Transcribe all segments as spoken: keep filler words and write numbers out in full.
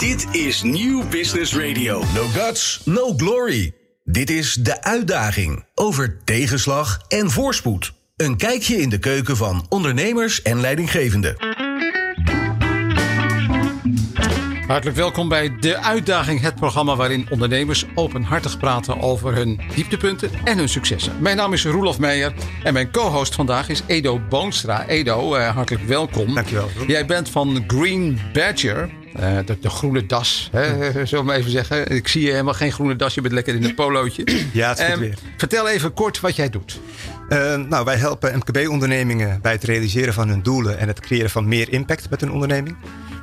Dit is New Business Radio. No guts, no glory. Dit is De Uitdaging. Over tegenslag en voorspoed. Een kijkje in de keuken van ondernemers en leidinggevenden. Hartelijk welkom bij De Uitdaging. Het programma waarin ondernemers openhartig praten over hun dieptepunten en hun successen. Mijn naam is Roelof Meijer en mijn co-host vandaag is Edo Boonstra. Edo, uh, hartelijk welkom. Dankjewel. Jij bent van Green Badger. Uh, de, de groene das, hè, zullen we maar even zeggen. Ik zie je helemaal geen groene das, je bent lekker in een polootje. Ja, het is goed um, weer. Vertel even kort wat jij doet. Uh, nou, wij helpen M K B-ondernemingen bij het realiseren van hun doelen en het creëren van meer impact met hun onderneming.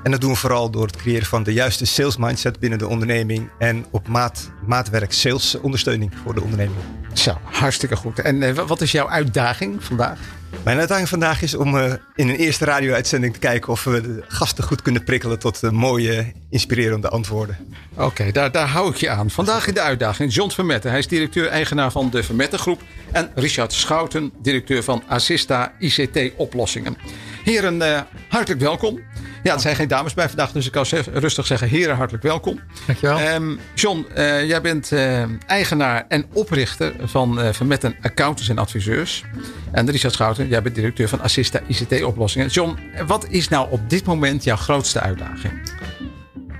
En dat doen we vooral door het creëren van de juiste sales mindset binnen de onderneming en op maat, maatwerk sales ondersteuning voor de onderneming. Zo, hartstikke goed. En uh, wat is jouw uitdaging vandaag? Mijn uitdaging vandaag is om uh, in een eerste radio-uitzending te kijken of we de gasten goed kunnen prikkelen tot uh, mooie, inspirerende antwoorden. Oké, okay, daar, daar hou ik je aan. Vandaag in De Uitdaging John Vermetten. Hij is directeur-eigenaar van de Vermetten Groep. En Richard Schouten, directeur van Assista I C T Oplossingen. Heren, uh, hartelijk welkom. Ja, er zijn geen dames bij vandaag, dus ik kan rustig zeggen, heren, hartelijk welkom. Dankjewel. Um, John, uh, jij bent uh, eigenaar en oprichter van uh, Vermette Accounters en Adviseurs. En Richard Schouten, jij bent directeur van Assista I C T Oplossingen. John, wat is nou op dit moment jouw grootste uitdaging?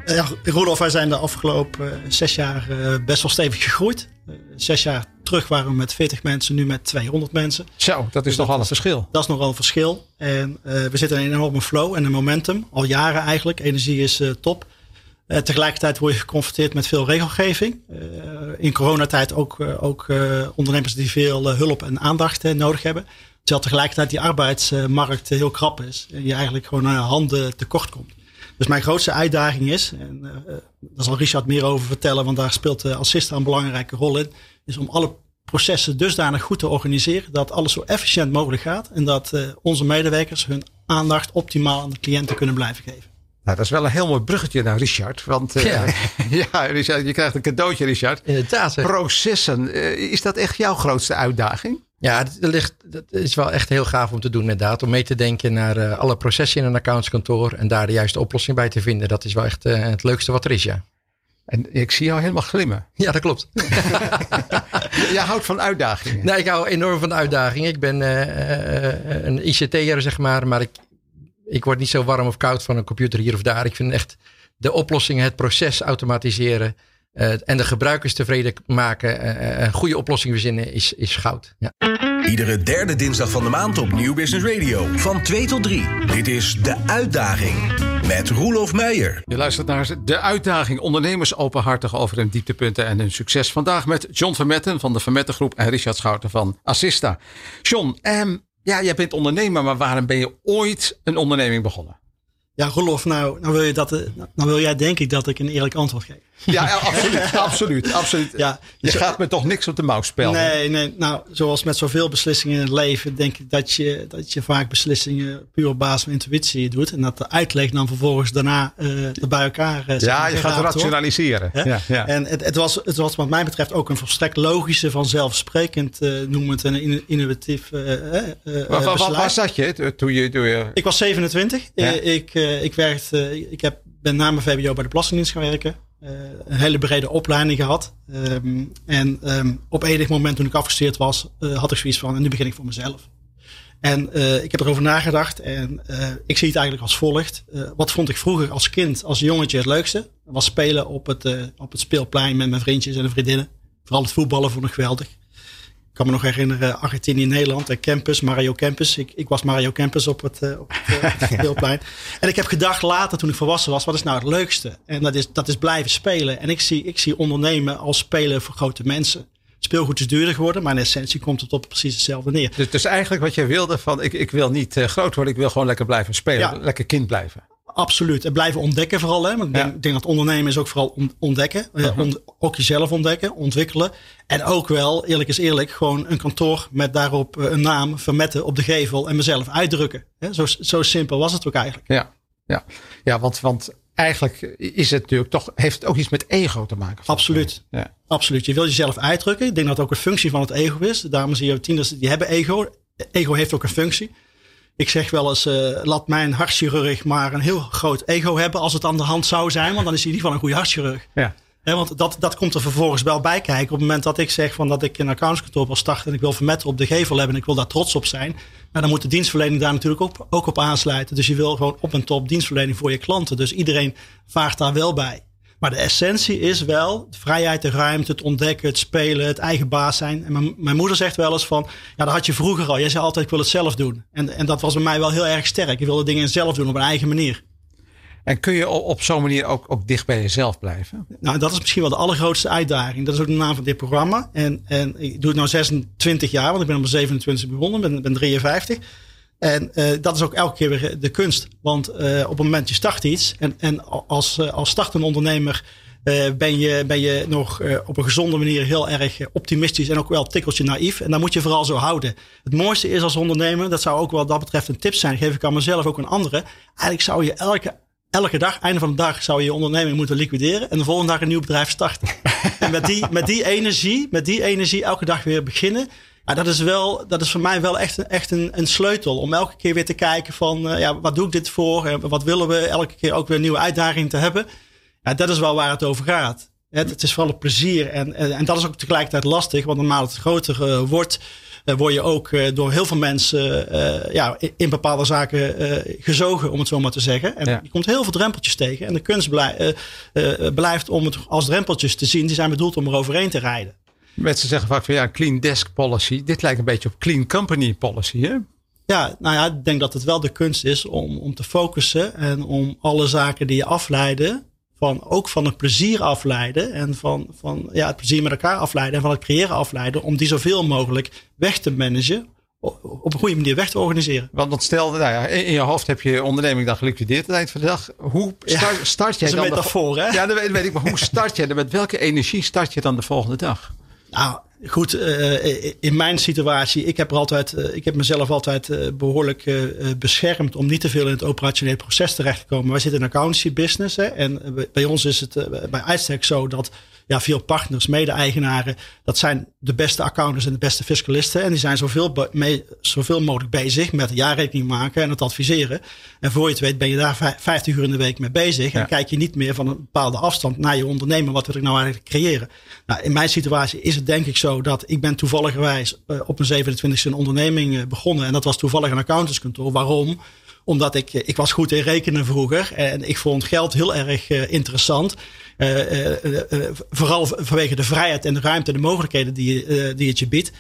Ja, Roelof, wij zijn de afgelopen uh, zes jaar uh, best wel stevig gegroeid. Uh, zes jaar terug waren we met veertig mensen, nu met tweehonderd mensen. Zo, dat is nogal een verschil. Dat is nogal een verschil. En uh, we zitten in een enorme flow en een momentum. Al jaren eigenlijk. Energie is uh, top. Uh, tegelijkertijd word je geconfronteerd met veel regelgeving. Uh, in coronatijd ook, uh, ook uh, ondernemers die veel uh, hulp en aandacht uh, nodig hebben. Terwijl tegelijkertijd die arbeidsmarkt uh, heel krap is. En je eigenlijk gewoon aan uh, handen tekort komt. Dus mijn grootste uitdaging is, en uh, daar zal Richard meer over vertellen, want daar speelt uh, Assista een belangrijke rol in, is om alle processen dusdanig goed te organiseren dat alles zo efficiënt mogelijk gaat en dat uh, onze medewerkers hun aandacht optimaal aan de cliënten kunnen blijven geven. Nou, dat is wel een heel mooi bruggetje naar Richard. Want uh, ja. ja, Richard, je krijgt een cadeautje, Richard. Inderdaad. Processen, uh, is dat echt jouw grootste uitdaging? Ja, dat, ligt, dat is wel echt heel gaaf om te doen inderdaad. Om mee te denken naar uh, alle processen in een accountskantoor en daar de juiste oplossing bij te vinden. Dat is wel echt uh, het leukste wat er is, ja. En ik zie jou helemaal glimmen. Ja, dat klopt. Jij houdt van uitdagingen. Nee, ik hou enorm van uitdagingen. Ik ben uh, een I C T'er, zeg maar. Maar ik, ik word niet zo warm of koud van een computer hier of daar. Ik vind echt de oplossingen, het proces automatiseren. Uh, en de gebruikers tevreden maken. Een uh, goede oplossing verzinnen is, is goud. Ja. Iedere derde dinsdag van de maand op New Business Radio. Van twee tot drie. Dit is De Uitdaging. Met Roelof Meijer. Je luistert naar De Uitdaging. Ondernemers openhartig over hun dieptepunten en hun succes. Vandaag met John Vermetten van de Vermetten Groep. En Richard Schouten van Assista. John, um, ja, jij bent ondernemer. Maar waarom ben je ooit een onderneming begonnen? Ja, Roelof, nou, nou, wil je dat, nou wil jij denk ik dat ik een eerlijk antwoord geef. Ja, absoluut, absoluut, absoluut. Ja, je zo, gaat me toch niks op de mouw spelen. Nee, nee, nou, zoals met zoveel beslissingen in het leven denk ik dat je, dat je vaak beslissingen puur op basis van intuïtie doet. En dat de uitleg dan vervolgens daarna uh, bij elkaar uh, ja, je gaat rationaliseren. Ja? Ja, ja. En het, het, was, het was wat mij betreft ook een volstrekt logische, vanzelfsprekend uh, noemend en innovatief uh, uh, uh, waar, waar, waar, waar zat je toen je, toen je... Ik was zevenentwintig. Ja? Uh, ik, uh, ik, werkte, uh, ik heb ben na mijn V W O bij de Belastingdienst gaan werken. Uh, een hele brede opleiding gehad. Um, en um, op enig moment toen ik afgestudeerd was, uh, had ik zoiets van, en nu begin ik voor mezelf. En uh, ik heb erover nagedacht en uh, ik zie het eigenlijk als volgt. Uh, wat vond ik vroeger als kind, als jongetje het leukste? Was spelen op het, uh, op het speelplein met mijn vriendjes en vriendinnen. Vooral het voetballen vond ik geweldig. Ik kan me nog herinneren, Argentinië, Nederland en Kempes, Mario Kempes. Ik, ik was Mario Kempes op het, uh, op het, uh, het speelplein. En ik heb gedacht later, toen ik volwassen was, wat is nou het leukste? En dat is, dat is blijven spelen. En ik zie, ik zie ondernemen als spelen voor grote mensen. Speelgoed is duurder geworden, maar in essentie komt het op precies hetzelfde neer. Dus, dus eigenlijk wat jij wilde van, ik, ik wil niet uh, groot worden, ik wil gewoon lekker blijven spelen. Ja. Lekker kind blijven. Absoluut. En blijven ontdekken vooral. Hè? Want ik denk, ja. ik denk dat ondernemen is ook vooral ontdekken. Uh-huh. Ont- ook jezelf ontdekken, ontwikkelen. En ook wel, eerlijk is eerlijk, gewoon een kantoor met daarop een naam, Vermetten op de gevel en mezelf uitdrukken. Hè? Zo, zo simpel was het ook eigenlijk. Ja, ja. ja want, want eigenlijk is het natuurlijk toch, heeft het ook iets met ego te maken. Absoluut. Ja. Absoluut. Je wil jezelf uitdrukken. Ik denk dat het ook een functie van het ego is. Daarom zie je tieners die hebben ego. Ego heeft ook een functie. Ik zeg wel eens, uh, laat mijn hartchirurg maar een heel groot ego hebben als het aan de hand zou zijn. Want dan is hij in ieder geval een goede hartchirurg. Ja. He, want dat, dat komt er vervolgens wel bij kijken. Op het moment dat ik zeg van dat ik een accountskantoor wil starten en ik wil Vermetten op de gevel hebben en ik wil daar trots op zijn. Maar dan moet de dienstverlening daar natuurlijk ook, ook op aansluiten. Dus je wil gewoon op en top dienstverlening voor je klanten. Dus iedereen vaart daar wel bij. Maar de essentie is wel de vrijheid, de ruimte, het ontdekken, het spelen, het eigen baas zijn. En mijn, mijn moeder zegt wel eens van, ja, dat had je vroeger al. Jij zei altijd, ik wil het zelf doen. En, en dat was bij mij wel heel erg sterk. Ik wilde dingen zelf doen op mijn eigen manier. En kun je op zo'n manier ook, ook dicht bij jezelf blijven? Nou, dat is misschien wel de allergrootste uitdaging. Dat is ook de naam van dit programma. En, en ik doe het nu zesentwintig jaar, want ik ben op mijn zevenentwintig begonnen. Ik ben, ben drieënvijftig. En uh, dat is ook elke keer weer de kunst. Want uh, op het moment je start iets. En, en als, uh, als startende ondernemer uh, ben, je, ben je nog uh, op een gezonde manier heel erg optimistisch. En ook wel tikkeltje naïef. En daar moet je vooral zo houden. Het mooiste is als ondernemer. Dat zou ook wel dat betreft een tip zijn. Geef ik aan mezelf ook een andere. Eigenlijk zou je elke... Elke dag, einde van de dag, zou je je onderneming moeten liquideren. En de volgende dag een nieuw bedrijf starten. En met die, met die energie, met die energie elke dag weer beginnen. Ja, dat is wel, dat is voor mij wel echt, echt een, een sleutel. Om elke keer weer te kijken van, uh, ja, wat doe ik dit voor? En wat willen we? Elke keer ook weer een nieuwe uitdaging te hebben. Ja, dat is wel waar het over gaat. Het, het is vooral het plezier. En, en, en dat is ook tegelijkertijd lastig. Want naarmate het groter uh, wordt... Uh, word je ook uh, door heel veel mensen uh, ja, in, in bepaalde zaken uh, gezogen, om het zo maar te zeggen. En ja. Je komt heel veel drempeltjes tegen. En de kunst blij, uh, uh, blijft om het als drempeltjes te zien. Die zijn bedoeld om er overheen te rijden. Mensen zeggen vaak van ja, clean desk policy. Dit lijkt een beetje op clean company policy, hè? Ja, nou ja, ik denk dat het wel de kunst is om, om te focussen. En om alle zaken die je afleiden, van, ook van het plezier afleiden en van, van ja, het plezier met elkaar afleiden en van het creëren afleiden, om die zoveel mogelijk weg te managen, op een goede manier weg te organiseren. Want stel, nou ja, in je hoofd heb je onderneming dan geliquideerd aan het eind van de dag. Hoe start, ja, start jij dan? Dat is een metafoor, hè? Ja, dat weet ik, maar hoe start jij? Met welke energie start je dan de volgende dag? Nou, goed, uh, in mijn situatie, ik heb, er altijd, uh, ik heb mezelf altijd uh, behoorlijk uh, beschermd om niet te veel in het operationele proces terecht te komen. Wij zitten in accountancy business, hè, en bij, bij ons is het uh, bij uitstek zo dat ja, veel partners, mede-eigenaren, dat zijn de beste accountants en de beste fiscalisten. En die zijn zoveel, be- mee, zoveel mogelijk bezig met de jaarrekening maken en het adviseren. En voor je het weet ben je daar v- vijftig uur in de week mee bezig. En ja. Kijk je niet meer van een bepaalde afstand naar je ondernemer. Wat wil ik nou eigenlijk creëren? Nou, in mijn situatie is het denk ik zo dat ik ben toevalligerwijs uh, op mijn zevenentwintigste een onderneming uh, begonnen. En dat was toevallig een accountantskantoor. Waarom? Omdat ik, ik was goed in rekenen vroeger. En ik vond geld heel erg uh, interessant. Uh, uh, uh, uh, vooral vanwege de vrijheid en de ruimte en de mogelijkheden die, uh, die het je biedt.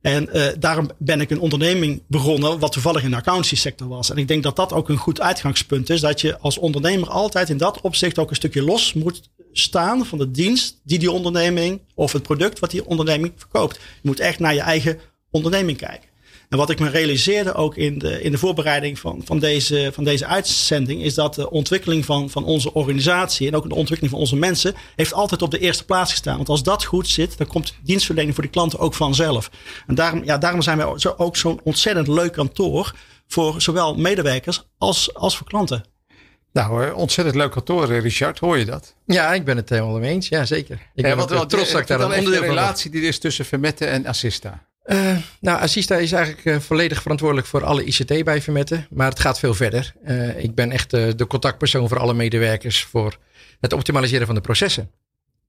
En uh, daarom ben ik een onderneming begonnen wat toevallig in de accountancy-sector was. En ik denk dat dat ook een goed uitgangspunt is. Dat je als ondernemer altijd in dat opzicht ook een stukje los moet staan van de dienst die die onderneming of het product wat die onderneming verkoopt. Je moet echt naar je eigen onderneming kijken. En wat ik me realiseerde ook in de, in de voorbereiding van, van, deze, van deze uitzending, is dat de ontwikkeling van, van onze organisatie en ook de ontwikkeling van onze mensen heeft altijd op de eerste plaats gestaan. Want als dat goed zit, dan komt dienstverlening voor de klanten ook vanzelf. En daarom, ja, daarom zijn wij zo, ook zo'n ontzettend leuk kantoor voor zowel medewerkers als, als voor klanten. Nou, ontzettend leuk kantoor, Richard. Hoor je dat? Ja, ik ben het helemaal mee eens. Ja, zeker. Ik ja, ben wat, wat, trots dat ik daar een onderdeel van de relatie die er is tussen Vermette en Assista. Uh, nou, Assista is eigenlijk uh, volledig verantwoordelijk voor alle I C T bij Vermetten. Maar het gaat veel verder. Uh, ik ben echt uh, de contactpersoon voor alle medewerkers voor het optimaliseren van de processen.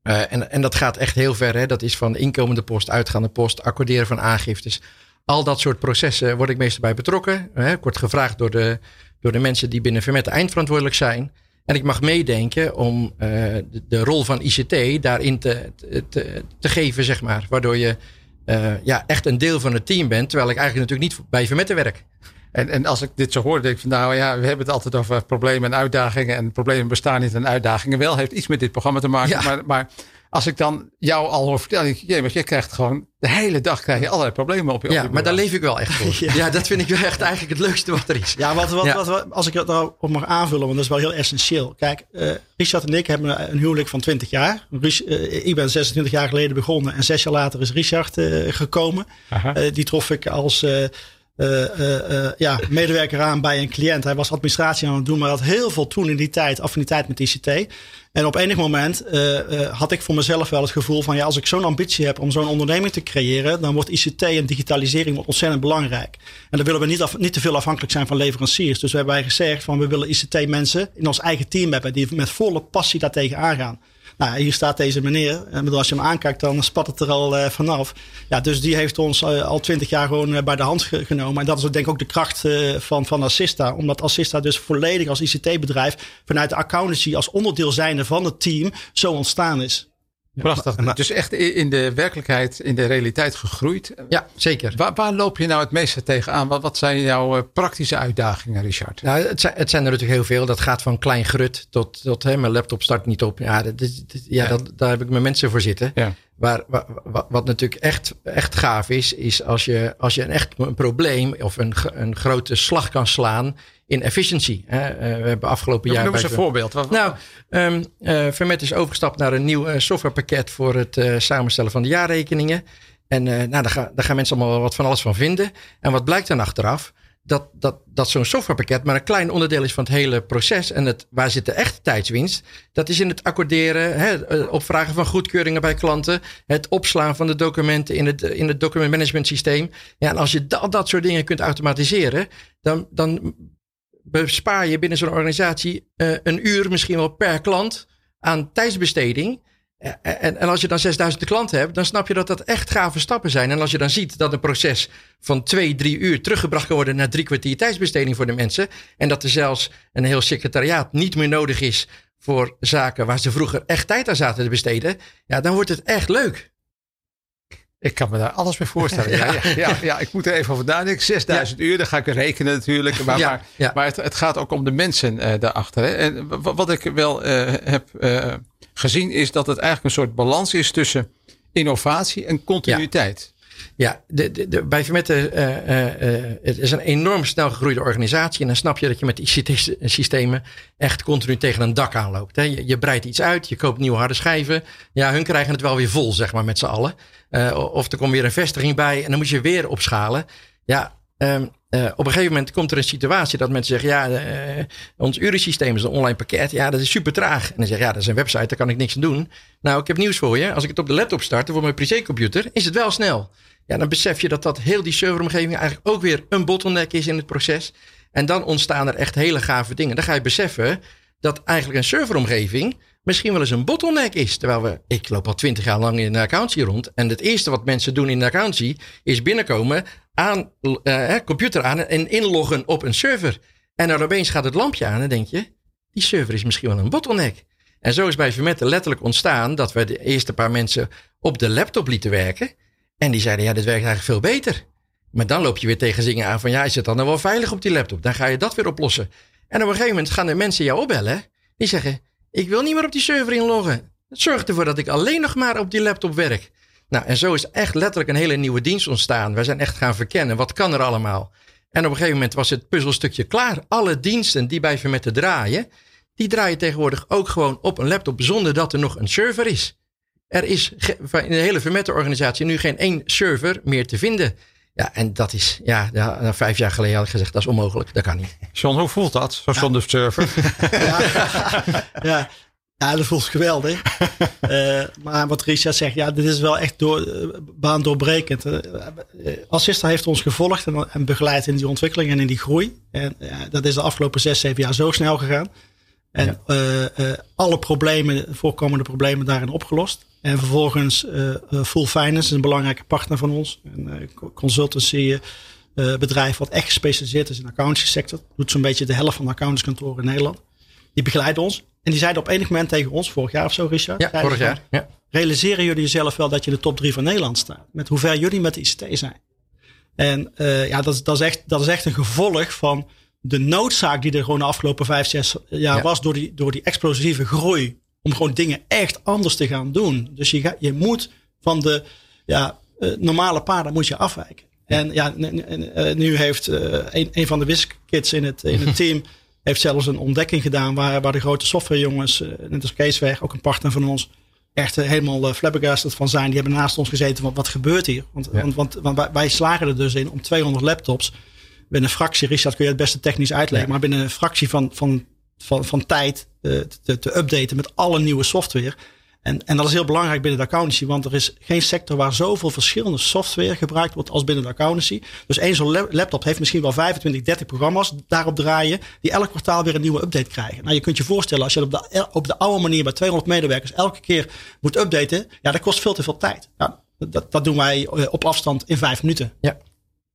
Uh, en, en dat gaat echt heel ver. Hè? Dat is van inkomende post, uitgaande post, accorderen van aangiftes. Al dat soort processen word ik meestal bij betrokken. Uh, ik word gevraagd door de, door de mensen die binnen Vermetten eindverantwoordelijk zijn. En ik mag meedenken om uh, de, de rol van I C T daarin te, te, te, te geven, zeg maar. Waardoor je... Uh, ja, echt een deel van het team bent, terwijl ik eigenlijk natuurlijk niet bij Vermetten werk. En, en als ik dit zo hoor, denk ik van nou ja, we hebben het altijd over problemen en uitdagingen. En problemen bestaan niet en uitdagingen wel. Heeft iets met dit programma te maken. Ja. Maar, maar als ik dan jou al hoor vertellen, denk ik, jee, maar je krijgt gewoon de hele dag krijg je allerlei problemen op je. Ja, op je maar daar leef ik wel echt voor. ja. ja, dat vind ik wel echt eigenlijk het leukste wat er is. Ja, wat, wat, ja. Wat, wat, als ik dat nou op mag aanvullen, want dat is wel heel essentieel. Kijk, uh, Richard en ik hebben een huwelijk van twintig jaar. Rich, uh, ik ben zesentwintig jaar geleden begonnen en zes jaar later is Richard uh, gekomen. Uh, die trof ik als... Uh, Uh, uh, uh, ja, medewerker aan bij een cliënt. Hij was administratie aan het doen, maar had heel veel toen in die tijd affiniteit met I C T. En op enig moment uh, uh, had ik voor mezelf wel het gevoel van... ja, als ik zo'n ambitie heb om zo'n onderneming te creëren... dan wordt I C T en digitalisering wordt ontzettend belangrijk. En dan willen we niet, af, niet te veel afhankelijk zijn van leveranciers. Dus we hebben gezegd van we willen I C T-mensen in ons eigen team hebben... die met volle passie daartegen aangaan. Nou, hier staat deze meneer. En als je hem aankijkt, dan spat het er al uh, vanaf. Ja, dus die heeft ons uh, al twintig jaar gewoon uh, bij de hand ge- genomen. En dat is denk ik ook de kracht uh, van, van Assista. Omdat Assista dus volledig als I C T-bedrijf... vanuit de accountancy als onderdeel zijnde van het team zo ontstaan is. Prachtig. Ja. Dus echt in de werkelijkheid, in de realiteit gegroeid. Ja, zeker. Waar, waar loop je nou het meeste tegenaan? Wat, wat zijn jouw praktische uitdagingen, Richard? Nou, het, zijn, het zijn er natuurlijk heel veel. Dat gaat van klein grut tot, tot hè, mijn laptop start niet op. Ja, dat, dat, ja, ja. Dat, daar heb ik mijn mensen voor zitten. Ja. Waar, waar, wat, wat natuurlijk echt, echt gaaf is, is als je, als je een echt een probleem of een, een grote slag kan slaan in efficiëncy. Hè. Uh, we hebben afgelopen jaar... Noem eens een voorbeeld. Wat, nou, um, uh, Vermette is overgestapt naar een nieuw uh, softwarepakket voor het uh, samenstellen van de jaarrekeningen. En uh, nou, daar, ga, daar gaan mensen allemaal wat van alles van vinden. En wat blijkt dan achteraf? Dat, dat, dat zo'n softwarepakket maar een klein onderdeel is van het hele proces. En het, waar zit de echte tijdswinst? Dat is in het accorderen, hè, het opvragen van goedkeuringen bij klanten. Het opslaan van de documenten in het, in het documentmanagement systeem. Ja, en als je dat, dat soort dingen kunt automatiseren, dan, dan bespaar je binnen zo'n organisatie uh, een uur misschien wel per klant aan tijdsbesteding. En, en, en als je dan zesduizend klanten hebt, dan snap je dat dat echt gave stappen zijn. En als je dan ziet dat een proces van twee, drie uur teruggebracht kan worden naar drie kwartier tijdsbesteding voor de mensen. En dat er zelfs een heel secretariaat niet meer nodig is voor zaken waar ze vroeger echt tijd aan zaten te besteden. Ja, dan wordt het echt leuk. Ik kan me daar alles bij voorstellen. Ja, ja, ja, ja, ik moet er even over nadenken. zesduizend ja. uur, daar ga ik rekenen natuurlijk. Maar, ja, maar, ja. maar het, het gaat ook om de mensen uh, daarachter. Hè. En w- wat ik wel uh, heb uh, gezien is dat het eigenlijk een soort balans is tussen innovatie en continuïteit. Ja, ja de, de, de, bij Vermette, uh, uh, het is een enorm snel gegroeide organisatie. En dan snap je dat je met I C T-systemen echt continu tegen een dak aanloopt. Hè. Je, je breidt iets uit, je koopt nieuwe harde schijven. Ja, hun krijgen het wel weer vol, zeg maar, met z'n allen. Uh, of er komt weer een vestiging bij en dan moet je weer opschalen. Ja, um, uh, op een gegeven moment komt er een situatie dat mensen zeggen... ja, uh, ons urensysteem is een online pakket. Ja, dat is super traag. En dan zeg je, ja, dat is een website, daar kan ik niks aan doen. Nou, ik heb nieuws voor je. Als ik het op de laptop start of op mijn privécomputer, is het wel snel. Ja, dan besef je dat dat heel die serveromgeving eigenlijk ook weer een bottleneck is in het proces. En dan ontstaan er echt hele gave dingen. Dan ga je beseffen dat eigenlijk een serveromgeving... misschien wel eens een bottleneck is. Terwijl we, ik loop al twintig jaar lang in de accountancy rond. En het eerste wat mensen doen in de accountancy is binnenkomen, aan uh, computer aan en inloggen op een server. En dan opeens gaat het lampje aan en denk je, die server is misschien wel een bottleneck. En zo is bij Vermette letterlijk ontstaan dat we de eerste paar mensen op de laptop lieten werken. En die zeiden, ja, dit werkt eigenlijk veel beter. Maar dan loop je weer tegen zingen aan van, ja, is het dan nou wel veilig op die laptop? Dan ga je dat weer oplossen. En op een gegeven moment gaan de mensen jou opbellen. Die zeggen, ik wil niet meer op die server inloggen. Zorg ervoor dat ik alleen nog maar op die laptop werk. Nou, en zo is echt letterlijk een hele nieuwe dienst ontstaan. Wij zijn echt gaan verkennen. Wat kan er allemaal? En op een gegeven moment was het puzzelstukje klaar. Alle diensten die bij Vermette draaien, die draaien tegenwoordig ook gewoon op een laptop zonder dat er nog een server is. Er is in de hele Vermette organisatie nu geen één server meer te vinden. Ja, en dat is, ja, ja, vijf jaar geleden had ik gezegd, dat is onmogelijk, dat kan niet. John, hoe voelt dat, zo zonder server? Ja, ja, ja, dat voelt geweldig. Uh, maar wat Richard zegt, ja, dit is wel echt door, uh, baandoorbrekend. Uh, Assista heeft ons gevolgd en, en begeleid in die ontwikkeling en in die groei. En uh, dat is de afgelopen zes, zeven jaar zo snel gegaan. En ja. uh, uh, alle problemen, voorkomende problemen daarin opgelost. En vervolgens uh, Full Finance is een belangrijke partner van ons. Een uh, consultancy uh, bedrijf wat echt gespecialiseerd is in de accountancysector. Doet zo'n beetje de helft van de accountantskantoren in Nederland. Die begeleiden ons. En die zeiden op enig moment tegen ons, vorig jaar of zo, Richard. Ja, vorig jaar. Ja. Realiseren jullie jezelf wel dat je in de top drie van Nederland staat? Met hoe ver jullie met de I C T zijn. En uh, ja, dat, dat, is echt, dat is echt een gevolg van de noodzaak die er gewoon de afgelopen vijf, zes jaar ja. was door die, door die explosieve groei. Om gewoon dingen echt anders te gaan doen. Dus je, ga, je moet van de ja, uh, normale paden moet je afwijken. Ja. En ja, n- n- n- nu heeft uh, een, een van de WISC-kids in het, in het team heeft zelfs een ontdekking gedaan waar, waar de grote softwarejongens, uh, net als Keesweg, ook een partner van ons, echt helemaal flabbergasted van zijn. Die hebben naast ons gezeten van wat gebeurt hier? Want, ja. want, want, want wij slagen er dus in om tweehonderd laptops. Binnen een fractie, Richard, kun je het beste technisch uitleggen. Ja. Maar binnen een fractie van, van, van, van tijd uh, te, te updaten met alle nieuwe software. En, en dat is heel belangrijk binnen de accountancy. Want er is geen sector waar zoveel verschillende software gebruikt wordt als binnen de accountancy. Dus één zo'n laptop heeft misschien wel vijfentwintig, dertig programma's daarop draaien. Die elk kwartaal weer een nieuwe update krijgen. Nou, je kunt je voorstellen als je op de, op de oude manier bij tweehonderd medewerkers elke keer moet updaten. Ja, dat kost veel te veel tijd. Nou, dat, dat doen wij op afstand in vijf minuten. Ja.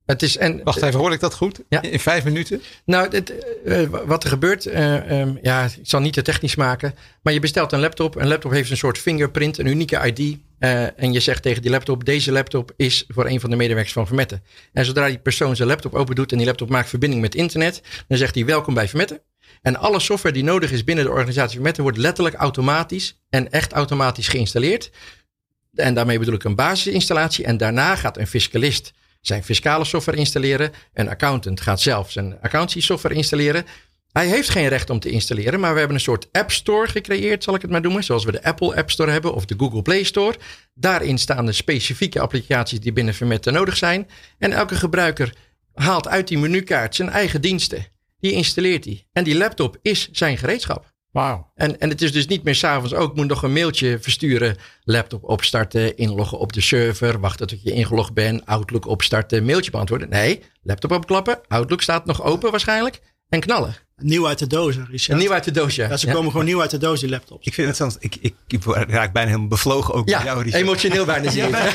Het is, en, wacht even, hoor ik dat goed? Ja. In vijf minuten? Nou, dit, uh, wat er gebeurt, uh, um, ja, ik zal niet te technisch maken, maar je bestelt een laptop. Een laptop heeft een soort fingerprint, een unieke I D. Uh, en je zegt tegen die laptop, deze laptop is voor een van de medewerkers van Vermetten. En zodra die persoon zijn laptop open doet en die laptop maakt verbinding met internet, dan zegt hij welkom bij Vermetten. En alle software die nodig is binnen de organisatie Vermetten wordt letterlijk automatisch en echt automatisch geïnstalleerd. En daarmee bedoel ik een basisinstallatie. En daarna gaat een fiscalist zijn fiscale software installeren. Een accountant gaat zelf zijn accountancy software installeren. Hij heeft geen recht om te installeren, maar we hebben een soort app store gecreëerd, zal ik het maar noemen. Zoals we de Apple App Store hebben of de Google Play Store. Daarin staan de specifieke applicaties die binnen Vermetten nodig zijn. En elke gebruiker haalt uit die menukaart zijn eigen diensten. Die installeert hij. En die laptop is zijn gereedschap. Wauw. En, en het is dus niet meer 's avonds ook, moet nog een mailtje versturen, laptop opstarten, inloggen op de server, wachten tot je ingelogd bent, Outlook opstarten, mailtje beantwoorden. Nee, laptop opklappen, Outlook staat nog open waarschijnlijk en knallen. Nieuw uit de doos, Richard. Nieuw uit de doos, ja. ja ze komen ja. gewoon nieuw uit de doos, die laptops. Ik vind het zelfs, ik, ik, ik raak bijna helemaal bevlogen ook ja, bij jou, Richard. Emotioneel bijna. Ja, bijna.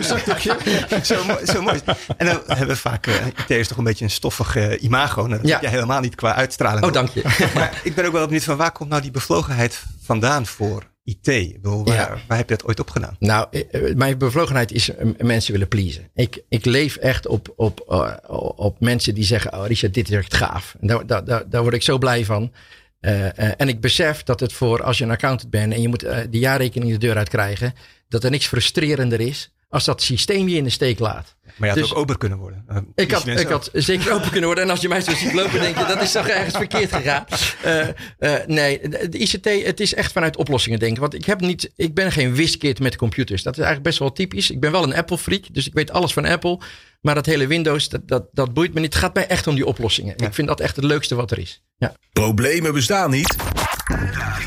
Ja. Zo, zo mooi. En dan hebben we vaak, uh, I T is toch een beetje een stoffig uh, imago. Dat ja. heb jij helemaal niet qua uitstraling. Oh, dank je. Maar ik ben ook wel benieuwd van waar komt nou die bevlogenheid vandaan voor I T? Ik bedoel, waar, ja. waar heb je dat ooit op gedaan? Nou, mijn bevlogenheid is mensen willen pleasen. Ik, ik leef echt op, op, op, op mensen die zeggen, oh Richard, dit werkt gaaf. En daar, daar, daar word ik zo blij van. Uh, uh, en ik besef dat het voor als je een accountant bent en je moet uh, die jaarrekening de deur uit krijgen, dat er niks frustrerender is als dat systeem je in de steek laat. Maar je had dus, ook open kunnen worden. Uh, ik had, ik had zeker open kunnen worden. En als je mij zo ziet lopen, denk je, dat is toch ergens verkeerd gegaan. Uh, uh, nee, de I C T, het is echt vanuit oplossingen denken. Want ik, heb niet, ik ben geen wiskid met computers. Dat is eigenlijk best wel typisch. Ik ben wel een Apple-freak, dus ik weet alles van Apple. Maar dat hele Windows, dat, dat, dat boeit me niet. Het gaat mij echt om die oplossingen. Ja. Ik vind dat echt het leukste wat er is. Ja. Problemen bestaan niet.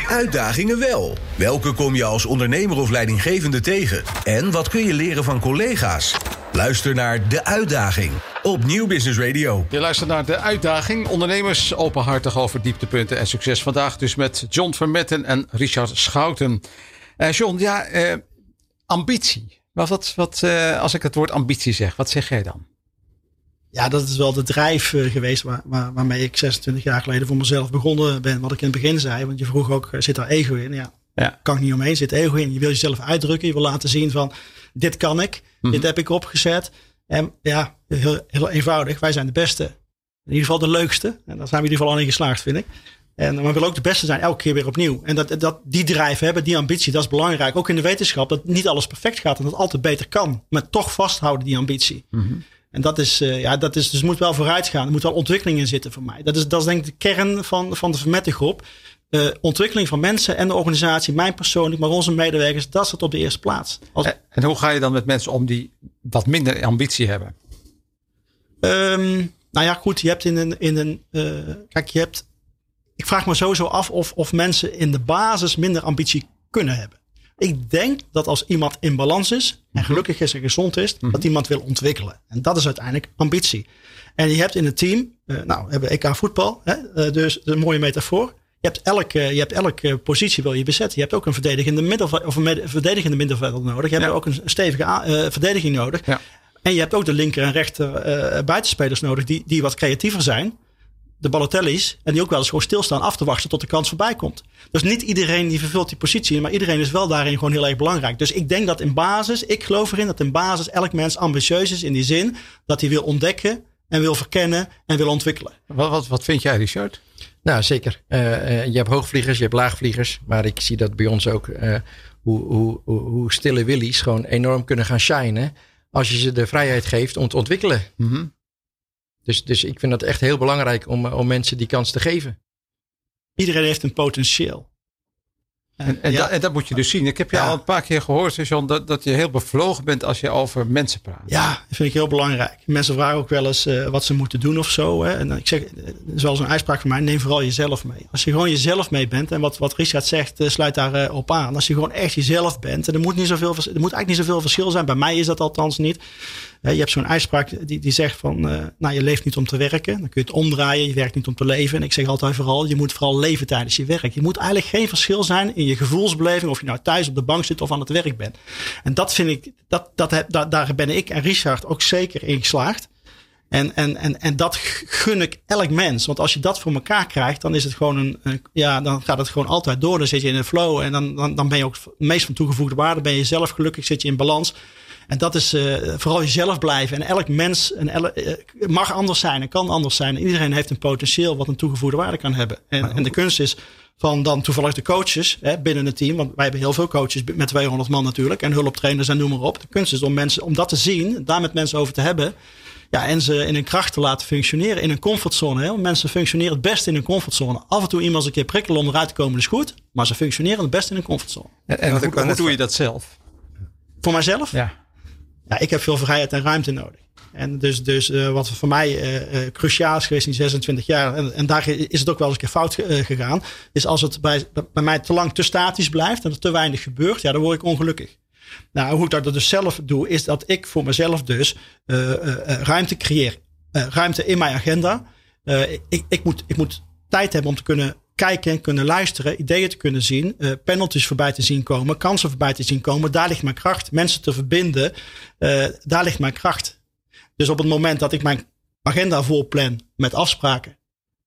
Uitdagingen wel. Welke kom je als ondernemer of leidinggevende tegen? En wat kun je leren van collega's? Luister naar De Uitdaging op Nieuw Business Radio. Je luistert naar De Uitdaging. Ondernemers openhartig over dieptepunten en succes. Vandaag dus met John Vermetten en Richard Schouten. Uh, John, ja, eh, ambitie. Wat, wat, wat, eh, als ik het woord ambitie zeg, wat zeg jij dan? Ja, dat is wel de drijf uh, geweest waar, waar, waarmee ik zesentwintig jaar geleden voor mezelf begonnen ben. Wat ik in het begin zei, want je vroeg ook, zit daar ego in? Ja, ja. Kan ik niet omheen, zit ego in. Je wil jezelf uitdrukken, je wil laten zien van, dit kan ik, mm-hmm. dit heb ik opgezet. En ja, heel, heel eenvoudig, wij zijn de beste. In ieder geval de leukste. En daar zijn we in ieder geval al in geslaagd, vind ik. En maar we willen ook de beste zijn, elke keer weer opnieuw. En dat, dat, die drijf hebben, die ambitie, dat is belangrijk. Ook in de wetenschap, dat niet alles perfect gaat en dat altijd beter kan. Maar toch vasthouden die ambitie. Mm-hmm. En dat is, uh, ja, dat is, dus moet wel vooruit gaan. Er moet wel ontwikkeling in zitten voor mij. Dat is, dat is denk ik de kern van, van de Vermetten Groep. Uh, ontwikkeling van mensen en de organisatie, mijn persoonlijk, maar onze medewerkers, dat staat op de eerste plaats. Als... En, en hoe ga je dan met mensen om die wat minder ambitie hebben? Um, nou ja, goed, je hebt in een, in een uh, kijk, je hebt, ik vraag me sowieso af of, of mensen in de basis minder ambitie kunnen hebben. Ik denk dat als iemand in balans is en gelukkig is en gezond is, mm-hmm. dat iemand wil ontwikkelen. En dat is uiteindelijk ambitie. En je hebt in het team, uh, nou, we hebben E K voetbal, hè, uh, dus een mooie metafoor. Je hebt elke, je hebt elke positie wil je bezetten. Je hebt ook een verdedigende middenvelder, of een verdedigende middenvelder nodig. Je hebt ja. ook een stevige a- uh, verdediging nodig. Ja. En je hebt ook de linker en rechter uh, buitenspelers nodig die, die wat creatiever zijn. De Balotelli's. En die ook wel eens gewoon stilstaan af te wachten tot de kans voorbij komt. Dus niet iedereen die vervult die positie. Maar iedereen is wel daarin gewoon heel erg belangrijk. Dus ik denk dat in basis, ik geloof erin dat in basis elk mens ambitieus is in die zin. Dat hij wil ontdekken en wil verkennen en wil ontwikkelen. Wat, wat, wat vind jij, Richard? Nou, zeker. Uh, uh, je hebt hoogvliegers, je hebt laagvliegers. Maar ik zie dat bij ons ook uh, hoe, hoe, hoe stille willies gewoon enorm kunnen gaan shinen. Als je ze de vrijheid geeft om te ontwikkelen. Mm-hmm. Dus, dus ik vind dat echt heel belangrijk om, om mensen die kans te geven. Iedereen heeft een potentieel. En, en, ja. dat, en dat moet je dus zien. Ik heb je ja. al een paar keer gehoord, John, dat, dat je heel bevlogen bent als je over mensen praat. Ja, dat vind ik heel belangrijk. Mensen vragen ook wel eens uh, wat ze moeten doen of zo. Hè. En ik zeg, zoals een uitspraak van mij, neem vooral jezelf mee. Als je gewoon jezelf mee bent, en wat, wat Richard zegt, uh, sluit daar uh, op aan. Als je gewoon echt jezelf bent, en er moet, niet zoveel, er moet eigenlijk niet zoveel verschil zijn. Bij mij is dat althans niet. Uh, je hebt zo'n uitspraak die, die zegt van, uh, nou je leeft niet om te werken. Dan kun je het omdraaien, je werkt niet om te leven. En ik zeg altijd vooral, je moet vooral leven tijdens je werk. Je moet eigenlijk geen verschil zijn in je gevoelsbeleving, of je nou thuis op de bank zit of aan het werk bent. En dat vind ik, dat, dat heb, da, daar ben ik en Richard ook zeker in geslaagd. En, en, en, en dat gun ik elk mens. Want als je dat voor elkaar krijgt, dan is het gewoon een, een ja, dan gaat het gewoon altijd door. Dan zit je in een flow en dan, dan, dan ben je ook meest van toegevoegde waarde. Ben je zelf gelukkig, zit je in balans. En dat is uh, vooral jezelf blijven. En elk mens en elk, uh, mag anders zijn en kan anders zijn. En iedereen heeft een potentieel wat een toegevoegde waarde kan hebben. En, en de kunst is van dan toevallig de coaches hè, binnen het team. Want wij hebben heel veel coaches met tweehonderd man natuurlijk. En hulptrainers en noem maar op. De kunst is om, mensen, om dat te zien, daar met mensen over te hebben. Ja, en ze in hun kracht te laten functioneren in hun comfortzone. Hè? Mensen functioneren het best in hun comfortzone. Af en toe iemand een keer prikkelen om eruit te komen is goed. Maar ze functioneren het best in hun comfortzone. En, en hoe, hoe doe je dat zelf? Voor mijzelf? Ja. Ja, ik heb veel vrijheid en ruimte nodig. En dus, dus uh, wat voor mij uh, cruciaal is geweest in zesentwintig jaar, en, en daar is het ook wel eens een keer fout uh, gegaan, is als het bij, bij mij te lang te statisch blijft en er te weinig gebeurt, ja, dan word ik ongelukkig. Nou, hoe ik dat dus zelf doe, is dat ik voor mezelf dus uh, uh, ruimte creëer. Uh, ruimte in mijn agenda. Uh, ik, ik, moet, ik moet tijd hebben om te kunnen kijken, kunnen luisteren, ideeën te kunnen zien, uh, penalties voorbij te zien komen, kansen voorbij te zien komen. Daar ligt mijn kracht. Mensen te verbinden, uh, daar ligt mijn kracht. Dus op het moment dat ik mijn agenda volplan met afspraken,